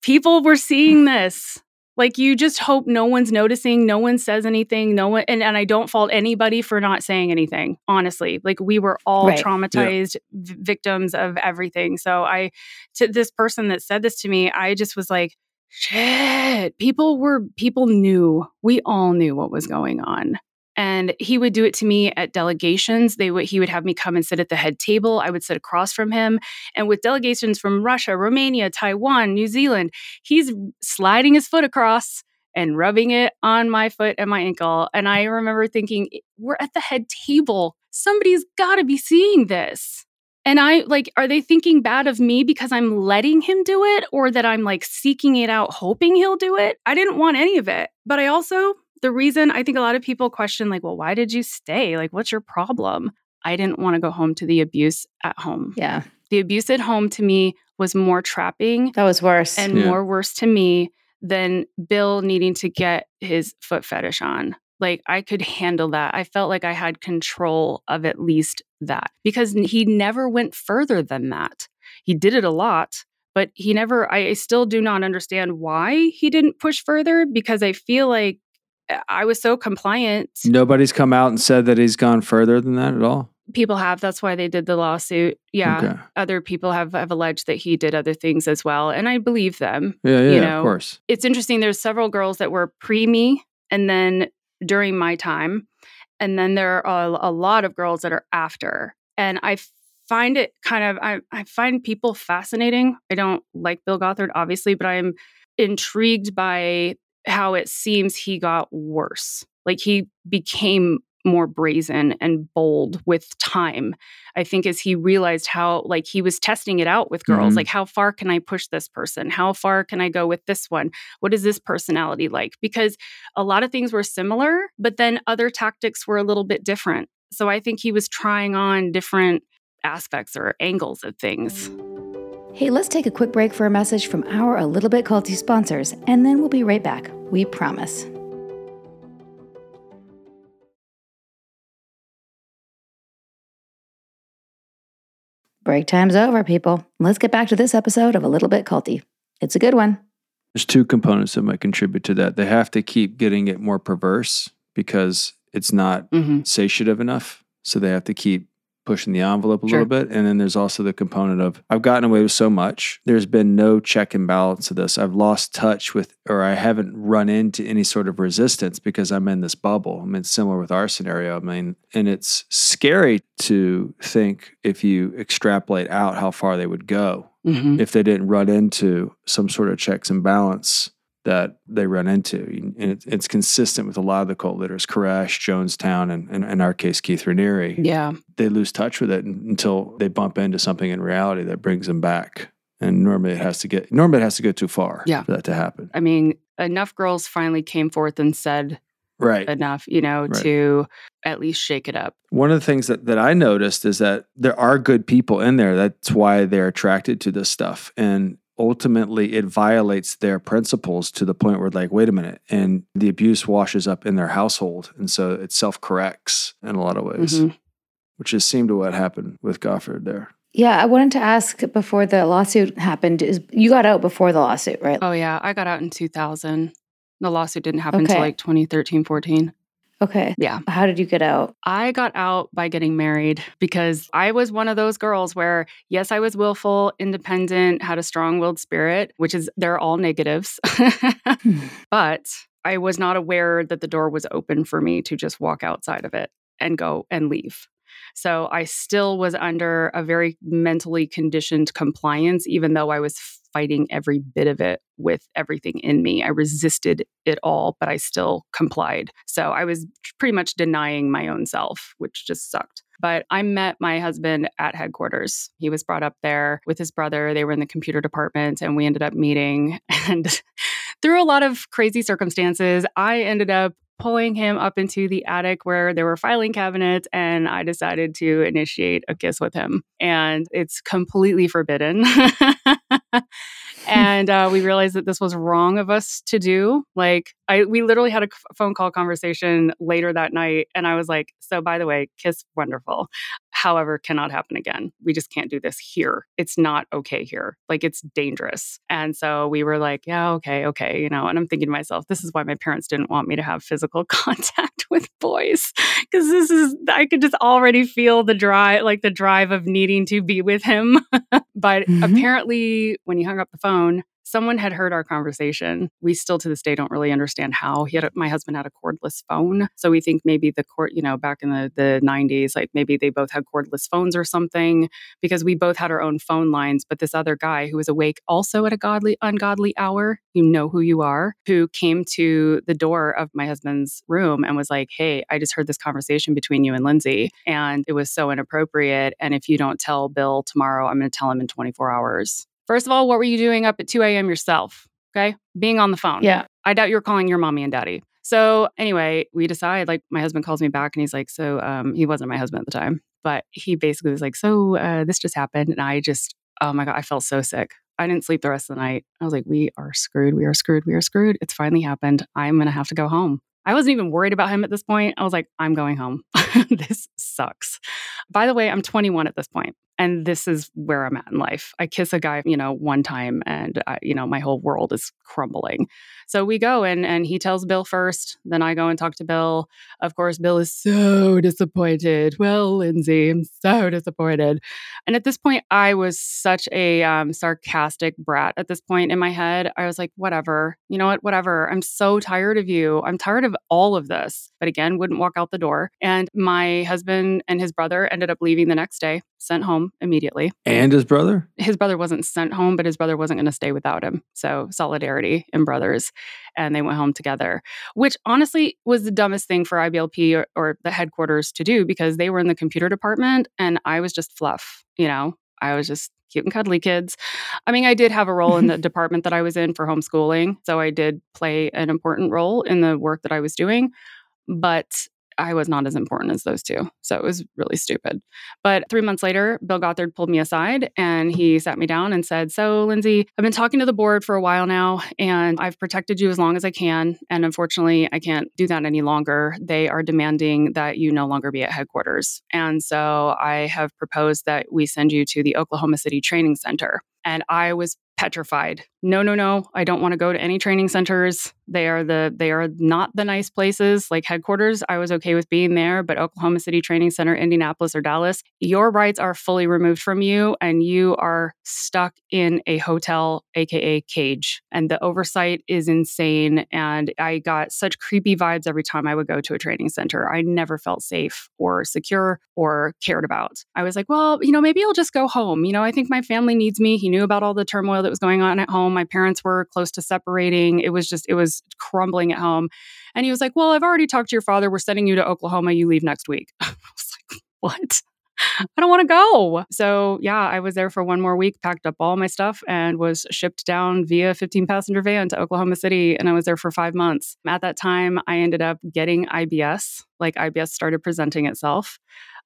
people were seeing this. Like you just hope no one's noticing, no one says anything, no one, and, and I don't fault anybody for not saying anything, honestly. Like we were all right. traumatized yeah. v- victims of everything. So I, to this person that said this to me, I just was like, shit, people were, people knew, we all knew what was going on. And he would do it to me at delegations. They would, he would have me come and sit at the head table. I would sit across from him. And with delegations from Russia, Romania, Taiwan, New Zealand, he's sliding his foot across and rubbing it on my foot and my ankle. And I remember thinking, we're at the head table. Somebody's got to be seeing this. And I like, are they thinking bad of me because I'm letting him do it, or that I'm like seeking it out, hoping he'll do it? I didn't want any of it. But I also, the reason I think a lot of people question like, well, why did you stay? Like, what's your problem? I didn't want to go home to the abuse at home. Yeah. The abuse at home to me was more trapping. That was worse. And yeah. more worse to me than Bill needing to get his foot fetish on. Like I could handle that. I felt like I had control of at least that, because he never went further than that. He did it a lot, but he never, I still do not understand why he didn't push further, because I feel like I was so compliant. Nobody's come out and said that he's gone further than that at all? People have. That's why they did the lawsuit. Yeah. Okay. Other people have, have alleged that he did other things as well. And I believe them. Yeah, yeah, you know? Of course. It's interesting. There's several girls that were pre-me and then during my time. And then there are a, a lot of girls that are after. And I find it kind of, I, I find people fascinating. I don't like Bill Gothard, obviously, but I'm intrigued by how it seems he got worse. Like he became more brazen and bold with time. I think as he realized how, like he was testing it out with girls, mm-hmm. like how far can I push this person? How far can I go with this one? What is this personality like? Because a lot of things were similar, but then other tactics were a little bit different. So I think he was trying on different aspects or angles of things. Hey, let's take a quick break for a message from our A Little Bit Culty sponsors, and then we'll be right back. We promise. Break time's over, people. Let's get back to this episode of A Little Bit Culty. It's a good one. There's two components that might contribute to that. They have to keep getting it more perverse because it's not mm-hmm. satiative enough. So they have to keep pushing the envelope a sure. little bit. And then there's also the component of, I've gotten away with so much. There's been no check and balance of this. I've lost touch with, or I haven't run into any sort of resistance because I'm in this bubble. I mean, it's similar with our scenario. I mean, and it's scary to think if you extrapolate out how far they would go mm-hmm. if they didn't run into some sort of checks and balance that they run into. And it, it's consistent with a lot of the cult leaders, Koresh, Jonestown, and, and in our case, Keith Raniere. Yeah. They lose touch with it until they bump into something in reality that brings them back. And normally it has to get, normally it has to go too far yeah. for that to happen. I mean, enough girls finally came forth and said right. enough, you know, right. to at least shake it up. One of the things that, that I noticed is that there are good people in there. That's why they're attracted to this stuff. And ultimately, it violates their principles to the point where, like, wait a minute, and the abuse washes up in their household, and so it self-corrects in a lot of ways, mm-hmm. which is seemed to what happened with Gothard there. Yeah, I wanted to ask before the lawsuit happened. Is you got out before the lawsuit, right? Oh yeah, I got out in two thousand. The lawsuit didn't happen until okay. like twenty thirteen, fourteen. Okay. Yeah. How did you get out? I got out by getting married because I was one of those girls where, yes, I was willful, independent, had a strong-willed spirit, which is, they're all negatives. But I was not aware that the door was open for me to just walk outside of it and go and leave. So I still was under a very mentally conditioned compliance, even though I was fighting every bit of it with everything in me. I resisted it all, but I still complied. So I was pretty much denying my own self, which just sucked. But I met my husband at headquarters. He was brought up there with his brother. They were in the computer department and we ended up meeting. And through a lot of crazy circumstances, I ended up pulling him up into the attic where there were filing cabinets, and I decided to initiate a kiss with him. And it's completely forbidden. And uh, we realized that this was wrong of us to do. Like, I, we literally had a phone call conversation later that night, and I was like, so by the way, kiss, wonderful. However, cannot happen again. We just can't do this here. It's not okay here. Like, it's dangerous. And so we were like, yeah, okay, okay. You know, and I'm thinking to myself, this is why my parents didn't want me to have physical contact with boys. Because this is, I could just already feel the drive, like the drive of needing to be with him. But mm-hmm. apparently when he hung up the phone, someone had heard our conversation. We still to this day don't really understand how. He had a, my husband had a cordless phone. So we think maybe the court, you know, back in the, the nineties, like maybe they both had cordless phones or something, because we both had our own phone lines. But this other guy who was awake also at a godly, ungodly hour, you know who you are, who came to the door of my husband's room and was like, hey, I just heard this conversation between you and Lindsay, and it was so inappropriate. And if you don't tell Bill tomorrow, I'm going to tell him in twenty-four hours. First of all, what were you doing up at two a.m. yourself? Okay. Being on the phone. Yeah. I doubt you were calling your mommy and daddy. So anyway, we decide, like, my husband calls me back and he's like, so um, he wasn't my husband at the time, but he basically was like, so uh, this just happened. And I just, oh my God, I felt so sick. I didn't sleep the rest of the night. I was like, we are screwed. We are screwed. We are screwed. It's finally happened. I'm going to have to go home. I wasn't even worried about him at this point. I was like, I'm going home. This sucks. By the way, I'm twenty-one at this point, and this is where I'm at in life. I kiss a guy, you know, one time, and I, you know, my whole world is crumbling. So we go in, and he tells Bill first. Then I go and talk to Bill. Of course, Bill is so disappointed. Well, Lindsay, I'm so disappointed. And at this point, I was such a um, sarcastic brat. At this point in my head, I was like, whatever. You know what? Whatever. I'm so tired of you. I'm tired of all of this. But again, wouldn't walk out the door. And my husband and his brother ended up leaving the next day, sent home immediately. And his brother? His brother wasn't sent home, but his brother wasn't going to stay without him. So solidarity in brothers. And they went home together, which honestly was the dumbest thing for I B L P or, or the headquarters to do, because they were in the computer department and I was just fluff, you know? I was just cute and cuddly kids. I mean, I did have a role in the department that I was in for homeschooling. So I did play an important role in the work that I was doing. But I was not as important as those two. So it was really stupid. But three months later, Bill Gothard pulled me aside and he sat me down and said, so Lindsay, I've been talking to the board for a while now, and I've protected you as long as I can. And unfortunately, I can't do that any longer. They are demanding that you no longer be at headquarters. And so I have proposed that we send you to the Oklahoma City Training Center. And I was petrified. No, no, no. I don't want to go to any training centers. They are the they are not the nice places. Like headquarters, I was okay with being there, but Oklahoma City Training Center, Indianapolis, or Dallas, your rights are fully removed from you and you are stuck in a hotel, aka cage. And the oversight is insane. And I got such creepy vibes every time I would go to a training center. I never felt safe or secure or cared about. I was like, well, you know, maybe I'll just go home. You know, I think my family needs me. He knew about all the turmoil that was going on at home. My parents were close to separating. It was just, it was crumbling at home. And he was like, well, I've already talked to your father. We're sending you to Oklahoma. You leave next week. I was like, what? I don't want to go. So yeah, I was there for one more week, packed up all my stuff and was shipped down via fifteen passenger van to Oklahoma City. And I was there for five months. At that time, I ended up getting I B S. Like I B S started presenting itself.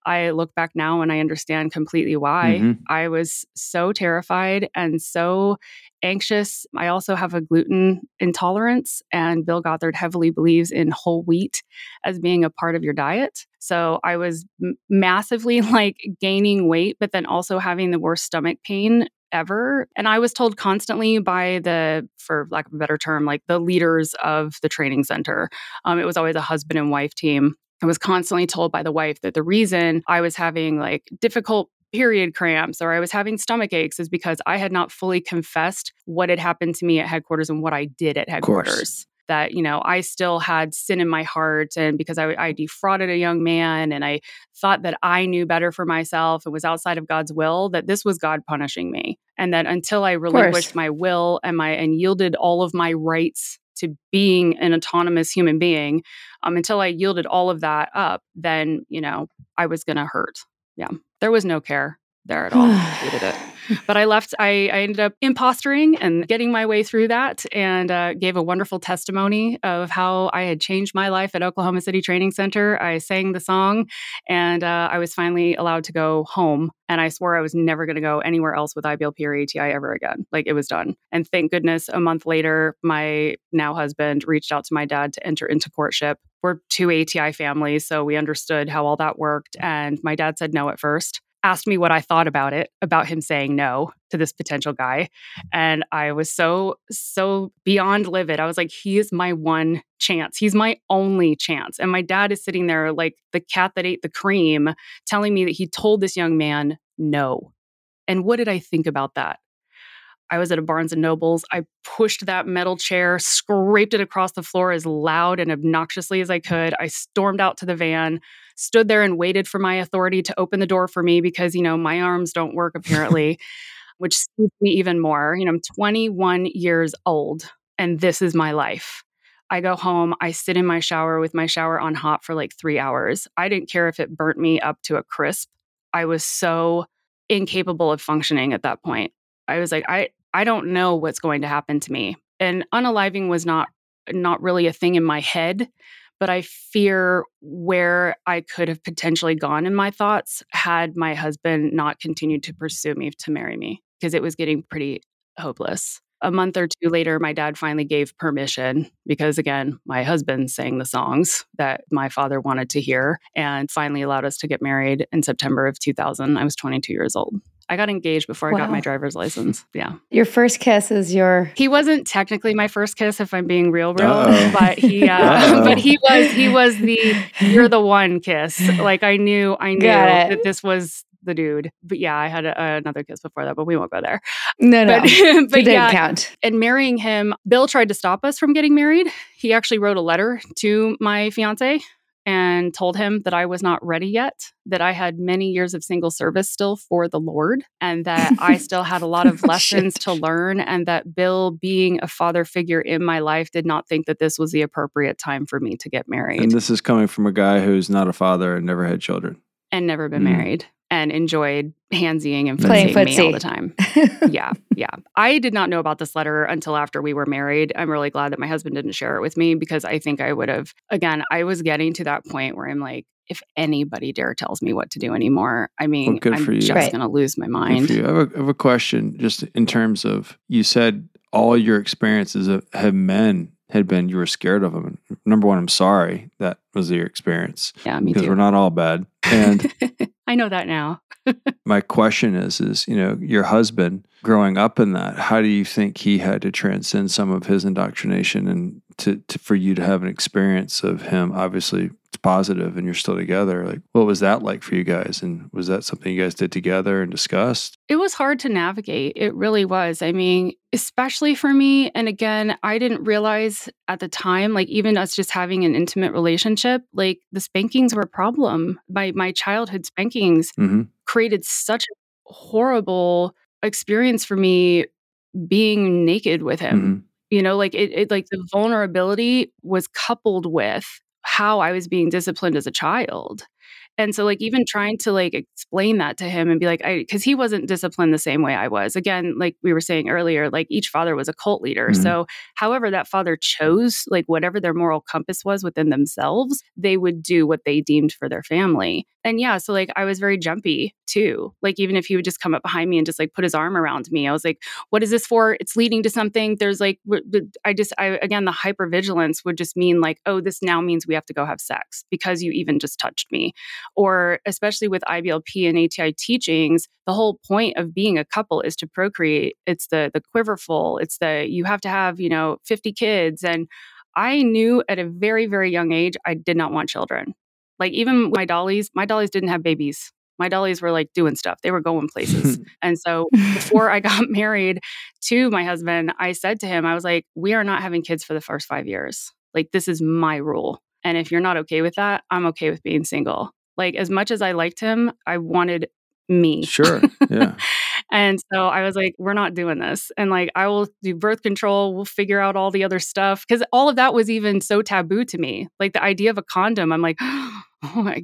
I look back now and I understand completely why. Mm-hmm. I was so terrified and so anxious. I also have a gluten intolerance, and Bill Gothard heavily believes in whole wheat as being a part of your diet. So I was m- massively like gaining weight, but then also having the worst stomach pain ever. And I was told constantly by the, for lack of a better term, like the leaders of the training center. Um, it was always a husband and wife team. I was constantly told by the wife that the reason I was having like difficult period cramps or I was having stomach aches is because I had not fully confessed what had happened to me at headquarters and what I did at headquarters. That, you know, I still had sin in my heart, and because I, I defrauded a young man and I thought that I knew better for myself and was outside of God's will, that this was God punishing me. And that until I relinquished my will and my and yielded all of my rights to being an autonomous human being, um, until I yielded all of that up, then, you know, I was going to hurt. Yeah. There was no care there at all. I hated it. But I left, I, I ended up impostering and getting my way through that, and uh, gave a wonderful testimony of how I had changed my life at Oklahoma City Training Center. I sang the song, and uh, I was finally allowed to go home. And I swore I was never going to go anywhere else with I B L P or A T I ever again. Like, it was done. And thank goodness a month later, my now husband reached out to my dad to enter into courtship. We're two A T I families, so we understood how all that worked. And my dad said no at first, asked me what I thought about it, about him saying no to this potential guy. And I was so, so beyond livid. I was like, he is my one chance. He's my only chance. And my dad is sitting there like the cat that ate the cream, telling me that he told this young man no. And what did I think about that? I was at a Barnes and Noble's. I pushed that metal chair, scraped it across the floor as loud and obnoxiously as I could. I stormed out to the van, stood there and waited for my authority to open the door for me because, you know, my arms don't work apparently, which spooked me even more. You know, I'm twenty-one years old and this is my life. I go home, I sit in my shower with my shower on hot for like three hours. I didn't care if it burnt me up to a crisp. I was so incapable of functioning at that point. I was like, I, I don't know what's going to happen to me. And unaliving was not not really a thing in my head, but I fear where I could have potentially gone in my thoughts had my husband not continued to pursue me to marry me, because it was getting pretty hopeless. A month or two later, my dad finally gave permission because, again, my husband sang the songs that my father wanted to hear and finally allowed us to get married in September of two thousand. I was twenty-two years old. I got engaged before I wow. got my driver's license. Yeah. Your first kiss is your... He wasn't technically my first kiss, if I'm being real, real. Uh-oh. But he, uh, but he was, he was the, you're the one kiss. Like I knew, I knew that this was the dude. But yeah, I had a, uh, another kiss before that, but we won't go there. No, no. But, no. but it yeah. didn't count. And marrying him, Bill tried to stop us from getting married. He actually wrote a letter to my fiance and told him that I was not ready yet, that I had many years of single service still for the Lord, and that I still had a lot of oh, lessons shit. to learn, and that Bill, being a father figure in my life, did not think that this was the appropriate time for me to get married. And this is coming from a guy who's not a father and never had children. And never been mm. married. and enjoyed handsying and playing footsie all the time. Yeah, yeah. I did not know about this letter until after we were married. I'm really glad that my husband didn't share it with me, because I think I would have, again, I was getting to that point where I'm like, if anybody dare tells me what to do anymore, I mean, well, I'm just right. going to lose my mind. I have, a, I have a question just in terms of, you said all your experiences of, have men had been, you were scared of them. Number one, I'm sorry that was your experience. Yeah, me because too. Because we're not all bad. And I know that now. My question is, is, you know, your husband growing up in that, how do you think he had to transcend some of his indoctrination and to, to for you to have an experience of him? Obviously, it's positive and you're still together. Like, what was that like for you guys? And was that something you guys did together and discussed? It was hard to navigate. It really was. I mean, especially for me. And again, I didn't realize at the time, like even us just having an intimate relationship, like the spankings were a problem. My my childhood spankings mm-hmm. created such a horrible experience for me being naked with him. Mm-hmm. You know, like it, it like the vulnerability was coupled with how I was being disciplined as a child. And so like even trying to like explain that to him and be like, I, because he wasn't disciplined the same way I was. Again, like we were saying earlier, like each father was a cult leader. Mm-hmm. So however that father chose, like whatever their moral compass was within themselves, they would do what they deemed for their family. And yeah, so like I was very jumpy too. Like even if he would just come up behind me and just like put his arm around me, I was like, what is this for? It's leading to something. There's like, I just, I again, the hypervigilance would just mean like, oh, this now means we have to go have sex because you even just touched me. Or especially with I B L P and A T I teachings, the whole point of being a couple is to procreate. It's the the quiverful. It's the, you have to have, you know, fifty kids. And I knew at a very, very young age, I did not want children. Like even my dollies, my dollies didn't have babies. My dollies were like doing stuff. They were going places. And so before I got married to my husband, I said to him, I was like, we are not having kids for the first five years. Like this is my rule. And if you're not okay with that, I'm okay with being single. Like as much as I liked him, I wanted me. Sure. Yeah. And so I was like, we're not doing this. And like, I will do birth control. We'll figure out all the other stuff. Cause all of that was even so taboo to me. Like the idea of a condom, I'm like, oh,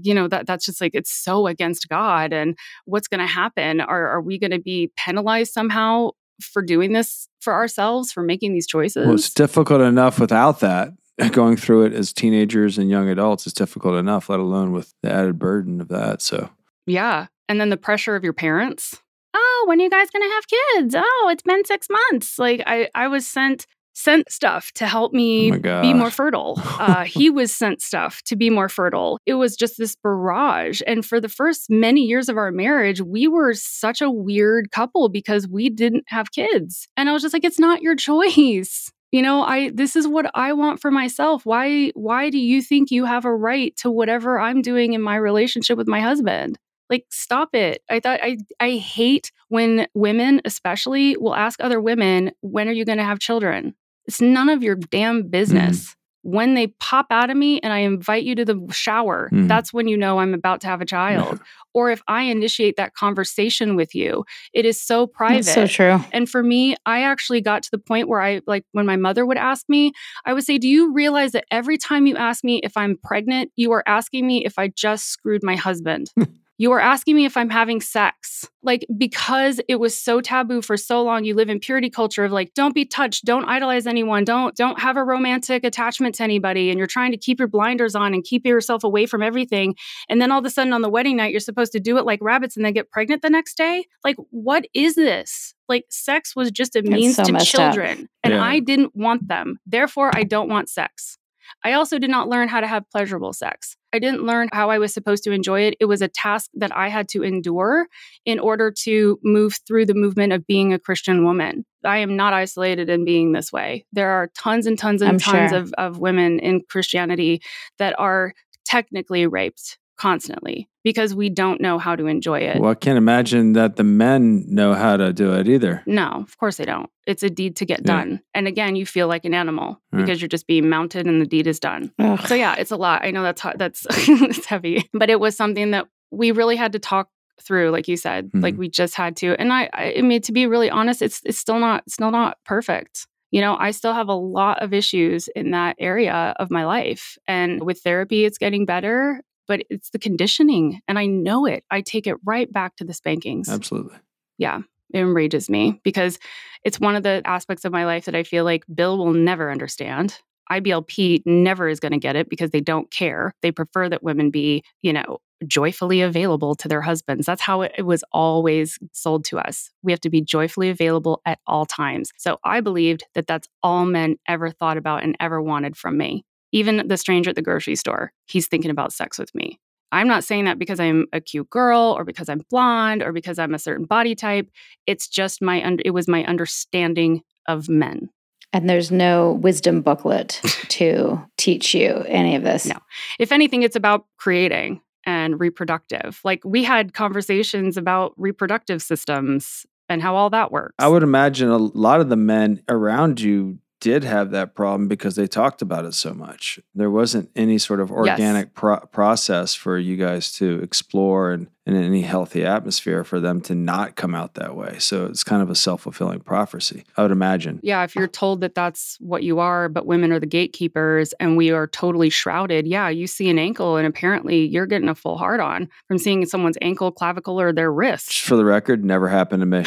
you know, that that's just like, it's so against God. And what's going to happen? Are, are we going to be penalized somehow for doing this for ourselves, for making these choices? Well, it's difficult enough without that. Going through it as teenagers and young adults is difficult enough, let alone with the added burden of that. So, yeah. And then the pressure of your parents. Oh, when are you guys going to have kids? Oh, it's been six months. Like I, I was sent sent stuff to help me oh be more fertile. Uh, he was sent stuff to be more fertile. It was just this barrage. And for the first many years of our marriage, we were such a weird couple because we didn't have kids. And I was just like, it's not your choice. You know, I this is what I want for myself. Why why do you think you have a right to whatever I'm doing in my relationship with my husband? Like, stop it. I thought I I hate when women especially will ask other women, when are you going to have children? It's none of your damn business. Mm. When they pop out of me and I invite you to the shower, mm. that's when you know I'm about to have a child. No. Or if I initiate that conversation with you, it is so private. That's so true. And for me, I actually got to the point where I, like when my mother would ask me, I would say, do you realize that every time you ask me if I'm pregnant, you are asking me if I just screwed my husband? You are asking me if I'm having sex. Like, because it was so taboo for so long, you live in purity culture of like, don't be touched, don't idolize anyone, don't don't have a romantic attachment to anybody. And you're trying to keep your blinders on and keep yourself away from everything. And then all of a sudden on the wedding night, you're supposed to do it like rabbits and then get pregnant the next day. Like, what is this? Like, sex was just a means to children. And I didn't want them. Therefore, I don't want sex. I also did not learn how to have pleasurable sex. I didn't learn how I was supposed to enjoy it. It was a task that I had to endure in order to move through the movement of being a Christian woman. I am not isolated in being this way. There are tons and tons and I'm tons sure. of, of women in Christianity that are technically raped constantly because we don't know how to enjoy it. Well, I can't imagine that the men know how to do it either. No, of course they don't. It's a deed to get yeah. done. And again, you feel like an animal right. because you're just being mounted and the deed is done. Ugh. So yeah, it's a lot. I know that's hot. That's it's heavy, but it was something that we really had to talk through, like you said, mm-hmm. like we just had to. And I, I mean, to be really honest, it's it's still not still not perfect. You know, I still have a lot of issues in that area of my life, and with therapy, it's getting better. but it's the conditioning. And I know it. I take it right back to the spankings. Absolutely. Yeah. It enrages me because it's one of the aspects of my life that I feel like Bill will never understand. I B L P never is going to get it because they don't care. They prefer that women be, you know, joyfully available to their husbands. That's how it was always sold to us. We have to be joyfully available at all times. So I believed that that's all men ever thought about and ever wanted from me. Even the stranger at the grocery store, he's thinking about sex with me. I'm not saying that because I'm a cute girl or because I'm blonde or because I'm a certain body type. It's just my, un- it was my understanding of men. And there's no wisdom booklet to teach you any of this. No. If anything, it's about creating and reproductive. Like we had conversations about reproductive systems and how all that works. I would imagine a lot of the men around you did have that problem because they talked about it so much. There wasn't any sort of organic yes. pro- process for you guys to explore and, and any healthy atmosphere for them to not come out that way. So it's kind of a self-fulfilling prophecy, I would imagine. Yeah, if you're told that that's what you are, but women are the gatekeepers and we are totally shrouded. Yeah, you see an ankle and apparently you're getting a full hard-on from seeing someone's ankle, clavicle, or their wrist. Just for the record, never happened to me.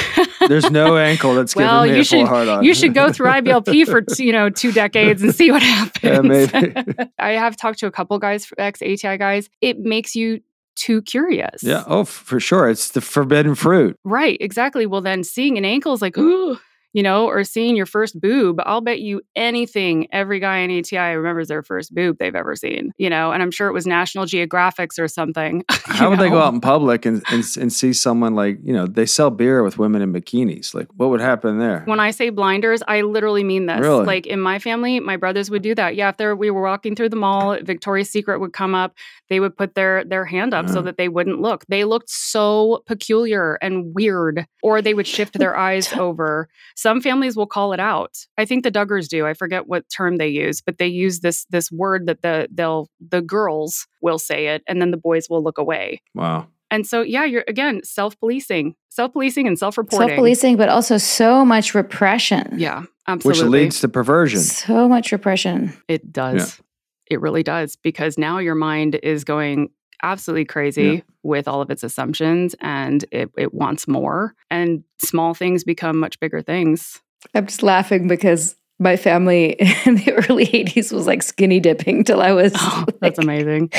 There's no ankle that's well, giving me you a should, full hard-on. You should go through I B L P for you know, two decades and see what happens. Yeah, I have talked to a couple guys, ex-A T I guys. It makes you too curious. Yeah. Oh, f- for sure. It's the forbidden fruit. Right. Exactly. Well, then seeing an ankle is like, ooh, you know, or seeing your first boob. I'll bet you anything every guy in A T I remembers their first boob they've ever seen, you know, and I'm sure it was National Geographics or something. How would know? They go out in public and, and and see someone like, you know, they sell beer with women in bikinis. Like what would happen there? When I say blinders, I literally mean this. Really? Like in my family, my brothers would do that. Yeah. If there, we were walking through the mall, Victoria's Secret would come up. They would put their, their hand up mm. so that they wouldn't look. They looked so peculiar and weird, or they would shift their eyes over. Some families will call it out. I think the Duggars do. I forget what term they use, but they use this this word that the they'll the girls will say it, and then the boys will look away. Wow. And so, yeah, you're, again, self-policing. Self-policing and self-reporting. Self-policing, but also so much repression. Yeah, absolutely. Which leads to perversion. So much repression. It does. Yeah. It really does, because now your mind is going absolutely crazy yeah. with all of its assumptions, and it, it wants more. And small things become much bigger things. I'm just laughing because my family in the early eighties was like skinny dipping till I was oh, like, that's amazing.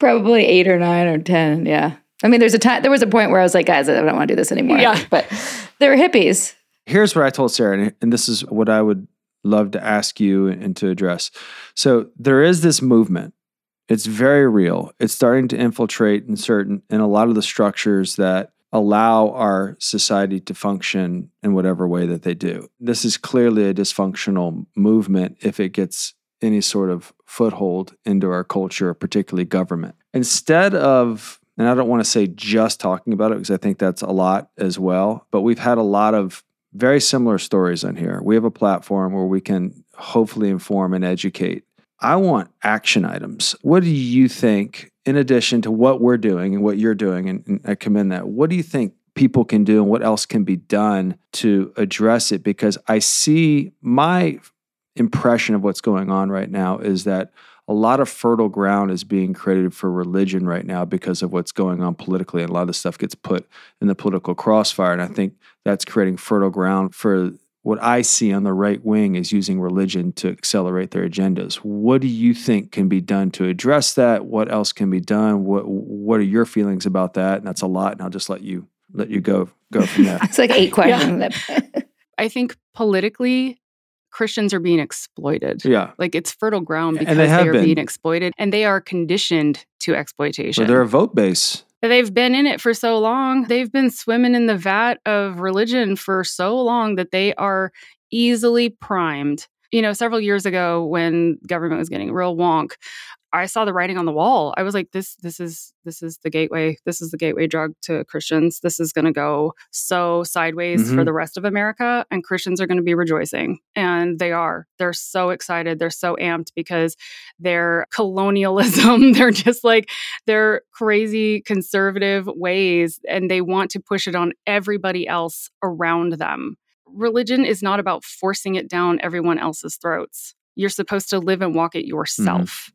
Probably eight or nine or ten. Yeah. I mean, there's a time, there was a point where I was like, guys, I don't want to do this anymore. Yeah. But they were hippies. Here's what I told Sarah, and this is what I would love to ask you and to address. So there is this movement. It's very real. It's starting to infiltrate in certain, in a lot of the structures that allow our society to function in whatever way that they do. This is clearly a dysfunctional movement if it gets any sort of foothold into our culture, particularly government. Instead of, and I don't want to say just talking about it because I think that's a lot as well, but we've had a lot of very similar stories on here. We have a platform where we can hopefully inform and educate. I want action items. What do you think, in addition to what we're doing and what you're doing, and, and I commend that, what do you think people can do and what else can be done to address it? Because I see my impression of what's going on right now is that a lot of fertile ground is being created for religion right now because of what's going on politically. And a lot of the stuff gets put in the political crossfire. And I think that's creating fertile ground for what I see on the right wing is using religion to accelerate their agendas. What do you think can be done to address that? What else can be done? What What are your feelings about that? And that's a lot. And I'll just let you let you go, go from there. It's like eight questions. Yeah. I think politically, Christians are being exploited. Yeah. Like it's fertile ground because they, they are been. being exploited and they are conditioned to exploitation. Well, they're a vote base. They've been in it for so long. They've been swimming in the vat of religion for so long that they are easily primed. You know, several years ago when government was getting real wonk, I saw the writing on the wall. I was like, this, this is, this is the gateway. This is the gateway drug to Christians. This is going to go so sideways mm-hmm. for the rest of America, and Christians are going to be rejoicing. And they are. They're so excited. They're so amped because their colonialism, they're just like their crazy conservative ways, and they want to push it on everybody else around them. Religion is not about forcing it down everyone else's throats. You're supposed to live and walk it yourself. Mm-hmm.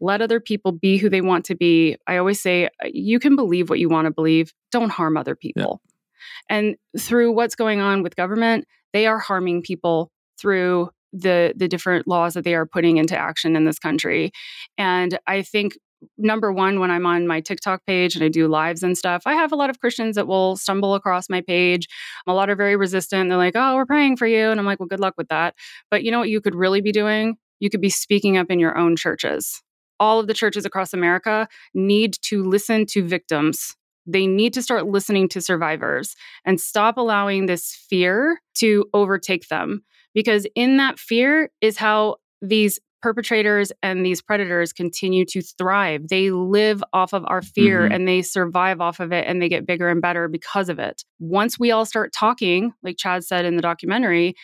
Let other people be who they want to be. I always say, you can believe what you want to believe. Don't harm other people. Yeah. And through what's going on with government, they are harming people through the the different laws that they are putting into action in this country. And I think, number one, when I'm on my TikTok page and I do lives and stuff, I have a lot of Christians that will stumble across my page. A lot are very resistant. They're like, oh, we're praying for you. And I'm like, well, good luck with that. But you know what you could really be doing? You could be speaking up in your own churches. All of the churches across America need to listen to victims. They need to start listening to survivors and stop allowing this fear to overtake them. Because in that fear is how these perpetrators and these predators continue to thrive. They live off of our fear mm-hmm. and they survive off of it and they get bigger and better because of it. Once we all start talking, like Chad said in the documentary,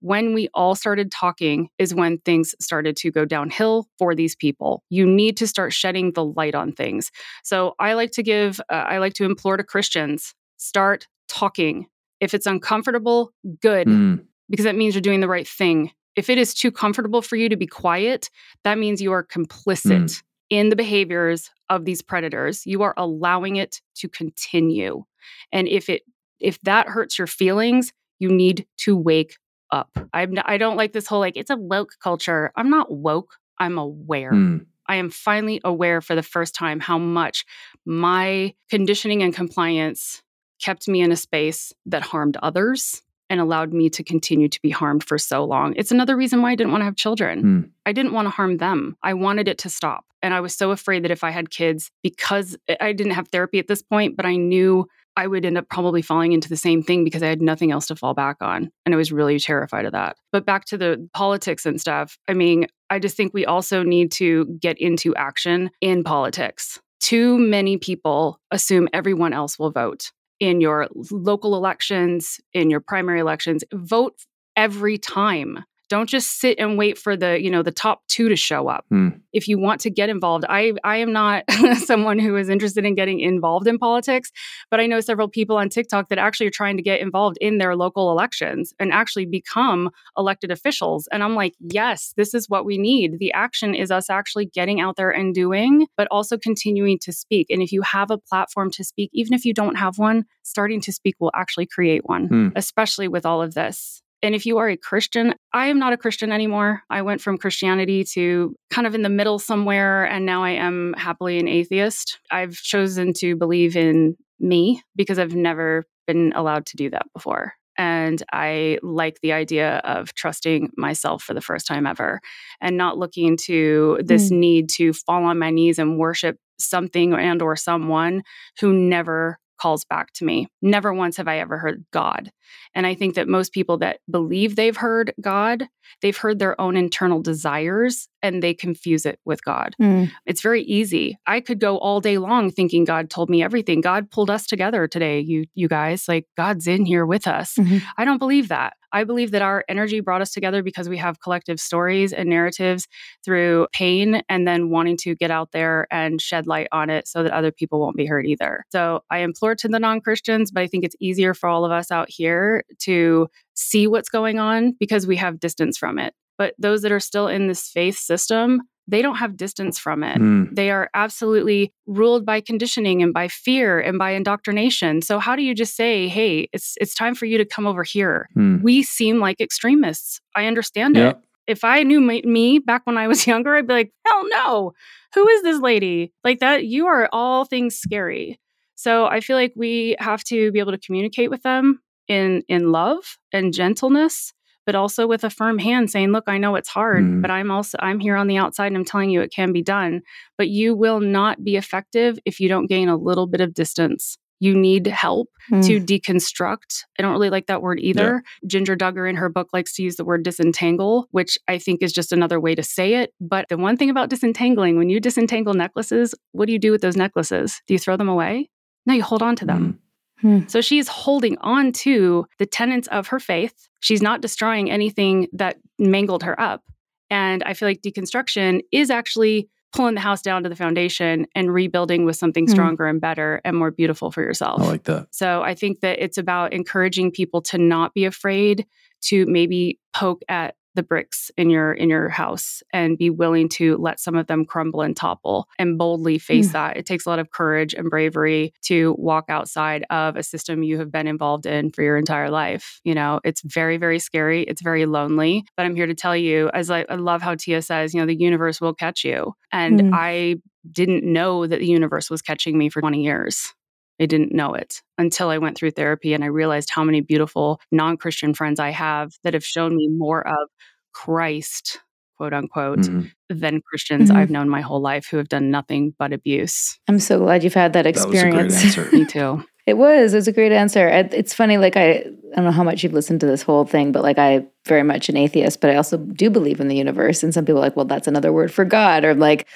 when we all started talking is when things started to go downhill for these people. You need to start shedding the light on things. So I like to give, uh, I like to implore to Christians, start talking. If it's uncomfortable, good, mm. because that means you're doing the right thing. If it is too comfortable for you to be quiet, that means you are complicit mm. in the behaviors of these predators. You are allowing it to continue. And if it if that hurts your feelings, you need to wake up. I'm, I don't like this whole, like, it's a woke culture. I'm not woke. I'm aware. Mm. I am finally aware for the first time how much my conditioning and compliance kept me in a space that harmed others and allowed me to continue to be harmed for so long. It's another reason why I didn't want to have children. Mm. I didn't want to harm them. I wanted it to stop. And I was so afraid that if I had kids, because I didn't have therapy at this point, but I knew I would end up probably falling into the same thing because I had nothing else to fall back on. And I was really terrified of that. But back to the politics and stuff, I mean, I just think we also need to get into action in politics. Too many people assume everyone else will vote. In your local elections, in your primary elections, vote every time. Don't just sit and wait for the, you know, the top two to show up. Mm. If you want to get involved, I I am not someone who is interested in getting involved in politics, but I know several people on TikTok that actually are trying to get involved in their local elections and actually become elected officials. And I'm like, yes, this is what we need. The action is us actually getting out there and doing, but also continuing to speak. And if you have a platform to speak, even if you don't have one, starting to speak will actually create one, mm. especially with all of this. And if you are a Christian, I am not a Christian anymore. I went from Christianity to kind of in the middle somewhere, and now I am happily an atheist. I've chosen to believe in me because I've never been allowed to do that before. And I like the idea of trusting myself for the first time ever and not looking to this mm. need to fall on my knees and worship something and or someone who never calls back to me. Never once have I ever heard God. And I think that most people that believe they've heard God, they've heard their own internal desires and they confuse it with God. Mm. It's very easy. I could go all day long thinking God told me everything. God pulled us together today, you you guys. Like, God's in here with us. Mm-hmm. I don't believe that. I believe that our energy brought us together because we have collective stories and narratives through pain and then wanting to get out there and shed light on it so that other people won't be hurt either. So I implore to the non-Christians, but I think it's easier for all of us out here to see what's going on because we have distance from it. But those that are still in this faith system, they don't have distance from it. Mm. They are absolutely ruled by conditioning and by fear and by indoctrination. So how do you just say, hey, it's it's time for you to come over here? Mm. We seem like extremists. I understand yep. it. If I knew my, me back when I was younger, I'd be like, hell no. Who is this lady? Like that, you are all things scary. So I feel like we have to be able to communicate with them in in love and gentleness, but also with a firm hand saying, look, I know it's hard, mm. but I'm also, I'm here on the outside and I'm telling you it can be done, but you will not be effective if you don't gain a little bit of distance. You need help mm. to deconstruct. I don't really like that word either. Yeah. Ginger Duggar in her book likes to use the word disentangle, which I think is just another way to say it. But the one thing about disentangling, when you disentangle necklaces, what do you do with those necklaces? Do you throw them away? No, you hold on to them. Mm. So she's holding on to the tenets of her faith. She's not destroying anything that mangled her up. And I feel like deconstruction is actually pulling the house down to the foundation and rebuilding with something stronger mm. and better and more beautiful for yourself. I like that. So I think that it's about encouraging people to not be afraid to maybe poke at the bricks in your in your house and be willing to let some of them crumble and topple and boldly face mm. that. It takes a lot of courage and bravery to walk outside of a system you have been involved in for your entire life. You know, it's very, very scary. It's very lonely. But I'm here to tell you, as I, I love how Tia says, you know, the universe will catch you. And mm. I didn't know that the universe was catching me for twenty years. I didn't know it until I went through therapy and I realized how many beautiful non-Christian friends I have that have shown me more of Christ, quote unquote, mm-hmm. than Christians mm-hmm. I've known my whole life who have done nothing but abuse. I'm so glad you've had that experience. That was a great answer. Me too. It was. It was a great answer. It's funny, like, I, I don't know how much you've listened to this whole thing, but like, I very much an atheist, but I also do believe in the universe. And some people are like, well, that's another word for God, or like,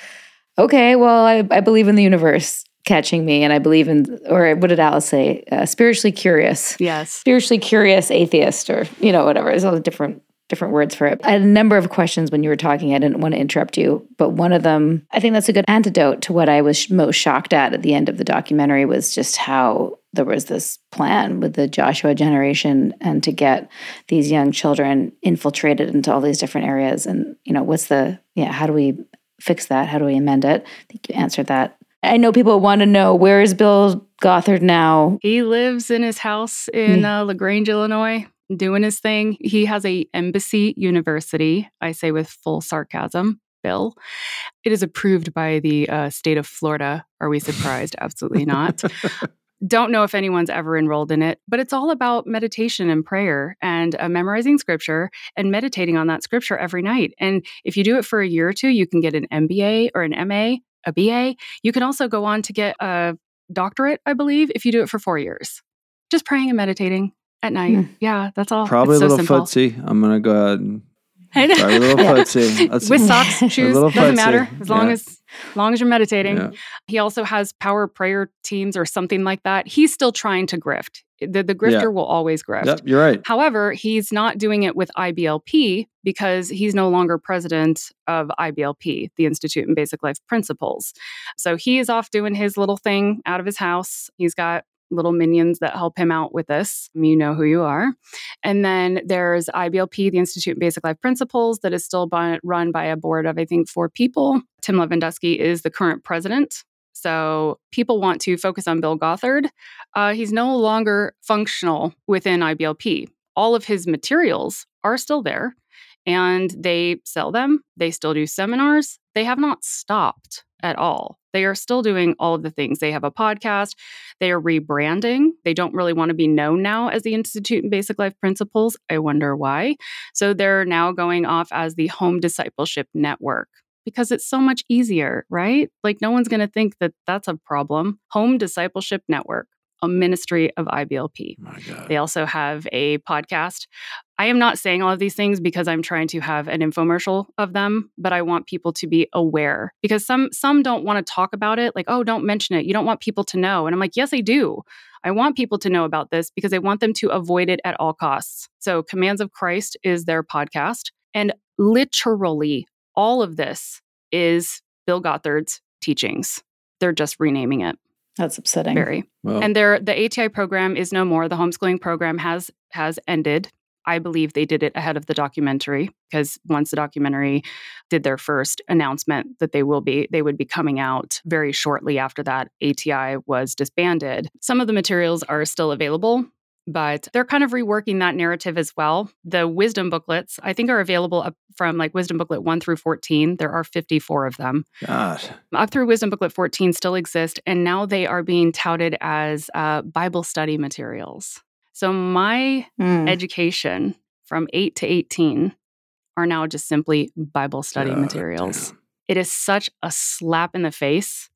okay, well, I, I believe in the universe catching me, and I believe in, or what did Alice say? Uh, spiritually curious. Yes. Spiritually curious atheist, or, you know, whatever. There's all the different different words for it. I had a number of questions when you were talking. I didn't want to interrupt you, but one of them, I think that's a good antidote to what I was most shocked at at the end of the documentary, was just how there was this plan with the Joshua generation and to get these young children infiltrated into all these different areas. And, you know, what's the, yeah, how do we fix that? How do we amend it? I think you answered that. I know people want to know, where is Bill Gothard now? He lives in his house in uh, LaGrange, Illinois, doing his thing. He has a embassy university, I say with full sarcasm, Bill. It is approved by the uh, state of Florida. Are we surprised? Absolutely not. Don't know if anyone's ever enrolled in it, but it's all about meditation and prayer and uh, memorizing scripture and meditating on that scripture every night. And if you do it for a year or two, you can get an M B A or an M A, a B A. You can also go on to get a doctorate, I believe, if you do it for four years. Just praying and meditating at night. Mm. Yeah, that's all. Probably it's a little so footsie. I'm going to go ahead and try a little yeah. footsie. That's with socks, shoes, doesn't footsie. Matter. As long yeah. as long as you're meditating. Yeah. He also has power prayer teams or something like that. He's still trying to grift. The, the grifter yeah. will always grift. Yep, you're right. However, he's not doing it with I B L P because he's no longer president of I B L P, the Institute in Basic Life Principles. So he is off doing his little thing out of his house. He's got little minions that help him out with this. You know who you are. And then there's I B L P, the Institute in Basic Life Principles, that is still by, run by a board of, I think, four people. Tim Lewandowski is the current president. So people want to focus on Bill Gothard. Uh, he's no longer functional within I B L P. All of his materials are still there, and they sell them. They still do seminars. They have not stopped at all. They are still doing all of the things. They have a podcast. They are rebranding. They don't really want to be known now as the Institute in Basic Life Principles. I wonder why. So they're now going off as the Home Discipleship Network because it's so much easier, right? Like, no one's going to think that that's a problem. Home Discipleship Network, a ministry of I B L P. My God. They also have a podcast. I am not saying all of these things because I'm trying to have an infomercial of them, but I want people to be aware because some some don't want to talk about it. Like, oh, don't mention it. You don't want people to know. And I'm like, yes, I do. I want people to know about this because I want them to avoid it at all costs. So Commands of Christ is their podcast. And literally all of this is Bill Gothard's teachings. They're just renaming it. That's upsetting. Very. Well. And their the A T I program is no more. The homeschooling program has has ended. I believe they did it ahead of the documentary because once the documentary did their first announcement that they will be, they would be coming out very shortly after that, A T I was disbanded. Some of the materials are still available, but they're kind of reworking that narrative as well. The wisdom booklets, I think, are available up from like wisdom booklet one through fourteen. There are fifty-four of them. Gosh. Up through wisdom booklet fourteen still exist, and now they are being touted as uh, Bible study materials. So my mm. education from eight to eighteen are now just simply Bible study God, materials. Damn. It is such a slap in the face,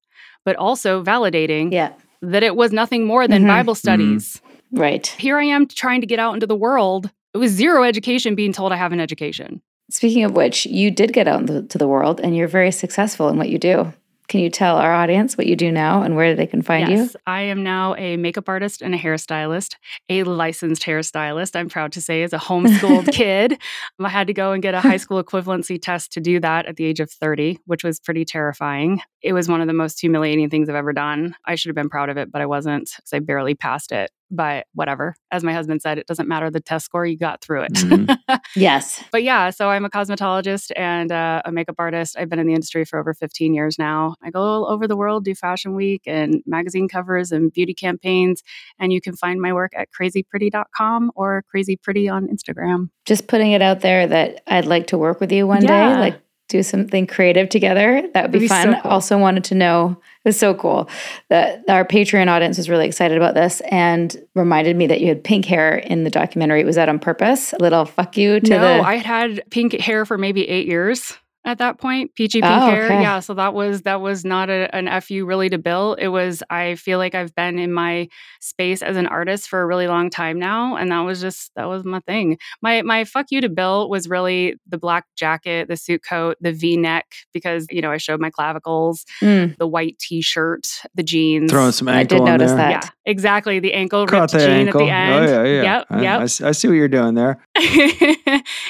but also validating yeah. that it was nothing more than mm-hmm. Bible studies. Mm-hmm. Right. Here I am trying to get out into the world. It was zero education being told I have an education. Speaking of which, you did get out into the world and you're very successful in what you do. Can you tell our audience what you do now and where they can find yes, you? Yes, I am now a makeup artist and a hairstylist, a licensed hairstylist, I'm proud to say, as a homeschooled kid. I had to go and get a high school equivalency test to do that at the age of thirty, which was pretty terrifying. It was one of the most humiliating things I've ever done. I should have been proud of it, but I wasn't because I barely passed it. but whatever. As my husband said, it doesn't matter the test score, you got through it. Mm-hmm. Yes. But yeah, so I'm a cosmetologist and uh, a makeup artist. I've been in the industry for over fifteen years now. I go all over the world, do fashion week and magazine covers and beauty campaigns. And you can find my work at crazy pretty dot com or crazypretty on Instagram. Just putting it out there that I'd like to work with you one yeah. day. Like, do something creative together. That would be, be fun. So cool. Also wanted to know, it was so cool that our Patreon audience was really excited about this and reminded me that you had pink hair in the documentary. Was that on purpose? A little fuck you to no, the... No, I had pink hair for maybe eight years at that point. Peachy pink oh, okay. hair. Yeah, so that was that was not a, an F U really to Bill. It was, I feel like I've been in my space as an artist for a really long time now. And that was just, that was my thing. My my fuck you to Bill was really the black jacket, the suit coat, the V-neck, because, you know, I showed my clavicles, mm. the white T-shirt, the jeans. Throwing some ankle I did notice there. That. Yeah, exactly. The ankle ripped jean ankle. At the end. Oh, yeah, yeah. Yep, I, yep. I, I see what you're doing there.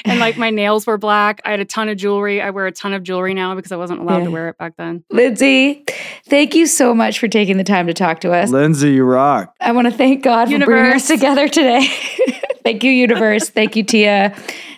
And like my nails were black. I had a ton of jewelry. I wear a ton of jewelry now because I wasn't allowed yeah. to wear it back then. Lindsay, thank you so much for taking the time to talk to us. Lindsay, you rock. I want to thank God universe. For bringing us together today. Thank you, universe. Thank you, Tia.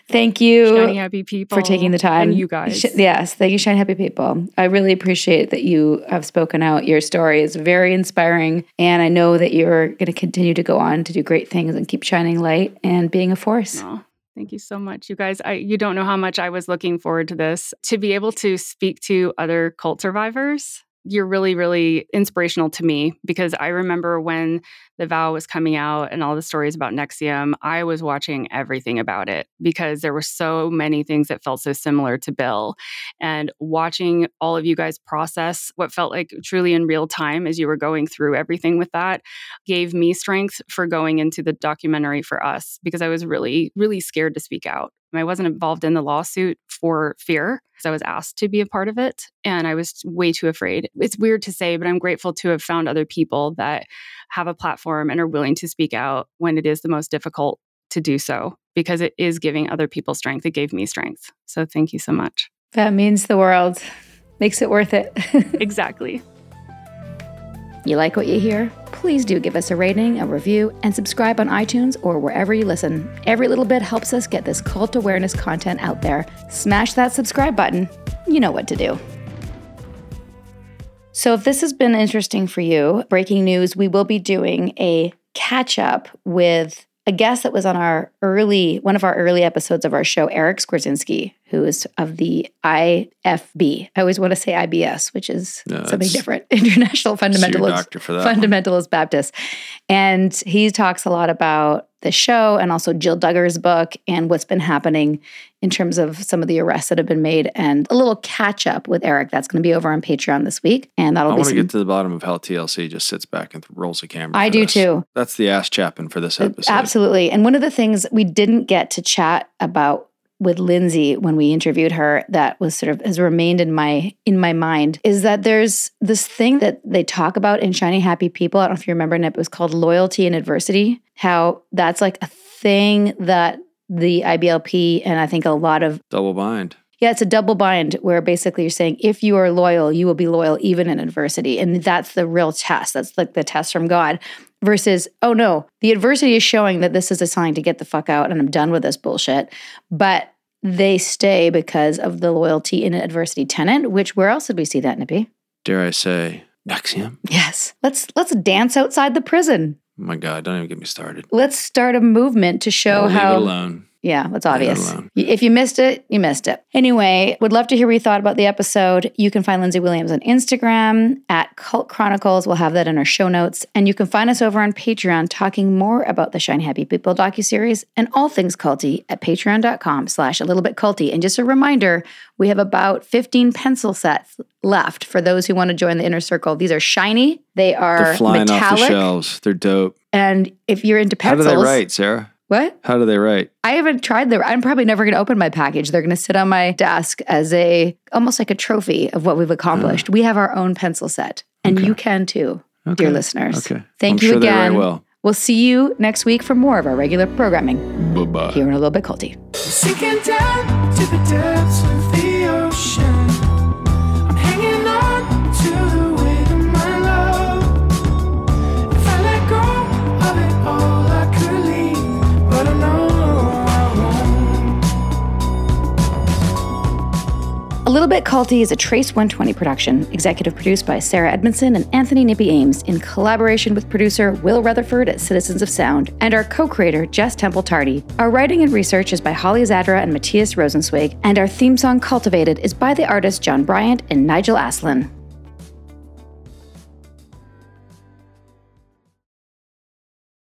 Thank you, Shiny Happy People, for taking the time. And you guys. Sh- yes, thank you, Shiny Happy People. I really appreciate that you have spoken out. Your story is very inspiring, and I know that you're going to continue to go on to do great things and keep shining light and being a force. Aww. Thank you so much. You guys, I, you don't know how much I was looking forward to this. To be able to speak to other cult survivors, you're really, really inspirational to me because I remember when The Vow was coming out and all the stories about N X I V M, I was watching everything about it because there were so many things that felt so similar to Bill. And watching all of you guys process what felt like truly in real time as you were going through everything with that gave me strength for going into the documentary for us because I was really, really scared to speak out. I wasn't involved in the lawsuit for fear because I was asked to be a part of it and I was way too afraid. It's weird to say, but I'm grateful to have found other people that have a platform and are willing to speak out when it is the most difficult to do so because it is giving other people strength. It gave me strength. So thank you so much. That means the world. Makes it worth it. Exactly. You like what you hear? Please do give us a rating, a review, and subscribe on iTunes or wherever you listen. Every little bit helps us get this cult awareness content out there. Smash that subscribe button. You know what to do. So if this has been interesting for you, breaking news, we will be doing a catch-up with a guest that was on our early, one of our early episodes of our show, Eric Skwierzynski, who is of the I F B. I always want to say I B S, which is no, something different. International Fundamentalist, Fundamentalist Baptist. And he talks a lot about the show and also Jill Duggar's book and what's been happening in terms of some of the arrests that have been made and a little catch up with Eric. That's going to be over on Patreon this week. And that'll I be I want to some... get to the bottom of how T L C just sits back and rolls a camera. I do this. Too. That's the ass chapping for this episode. Absolutely. And one of the things we didn't get to chat about with Lindsay when we interviewed her that was sort of has remained in my in my mind is that there's this thing that they talk about in Shiny Happy People. I don't know if you remember, it was called loyalty and adversity, how that's like a thing that the I B L P and I think a lot of... Double bind. Yeah, it's a double bind where basically you're saying if you are loyal, you will be loyal even in adversity. And that's the real test. That's like the test from God. Versus, oh no, the adversity is showing that this is a sign to get the fuck out and I'm done with this bullshit. But they stay because of the loyalty in adversity tenet, which where else did we see that, Nippy? Dare I say, N X I V M? Yes. Let's let's dance outside the prison. Oh my God, don't even get me started. Let's start a movement to show I'll how... Leave it alone. Yeah, that's obvious. If you missed it, you missed it. Anyway, would love to hear what you thought about the episode. You can find Lindsay Williams on Instagram, at Cult Chronicles. We'll have that in our show notes. And you can find us over on Patreon talking more about the Shine Happy People docuseries and all things culty at patreon.com slash a little bit culty. And just a reminder, we have about fifteen pencil sets left for those who want to join the inner circle. These are shiny. They are They're flying metallic. Off the shelves. They're dope. And if you're into pencils... How do they write, Sarah? What? How do they write? I haven't tried them. I'm probably never going to open my package. They're going to sit on my desk as a, almost like a trophy of what we've accomplished. Uh, we have our own pencil set and okay. you can too, okay. dear listeners. Okay. Thank I'm you sure again. They write well. We'll see you next week for more of our regular programming. Bye-bye. Here in a little bit culty. Sinking down to the depths of the ocean. I'm hanging on to the weight of my love. If I let go of it all. Little Bit Culty is a Trace one twenty production, executive produced by Sarah Edmondson and Anthony Nippy Ames in collaboration with producer Will Rutherford at Citizens of Sound and our co-creator Jess Temple-Tardy. Our writing and research is by Holly Zadra and Matthias Rosenzweig, and our theme song Cultivated is by the artists John Bryant and Nigel Aslin.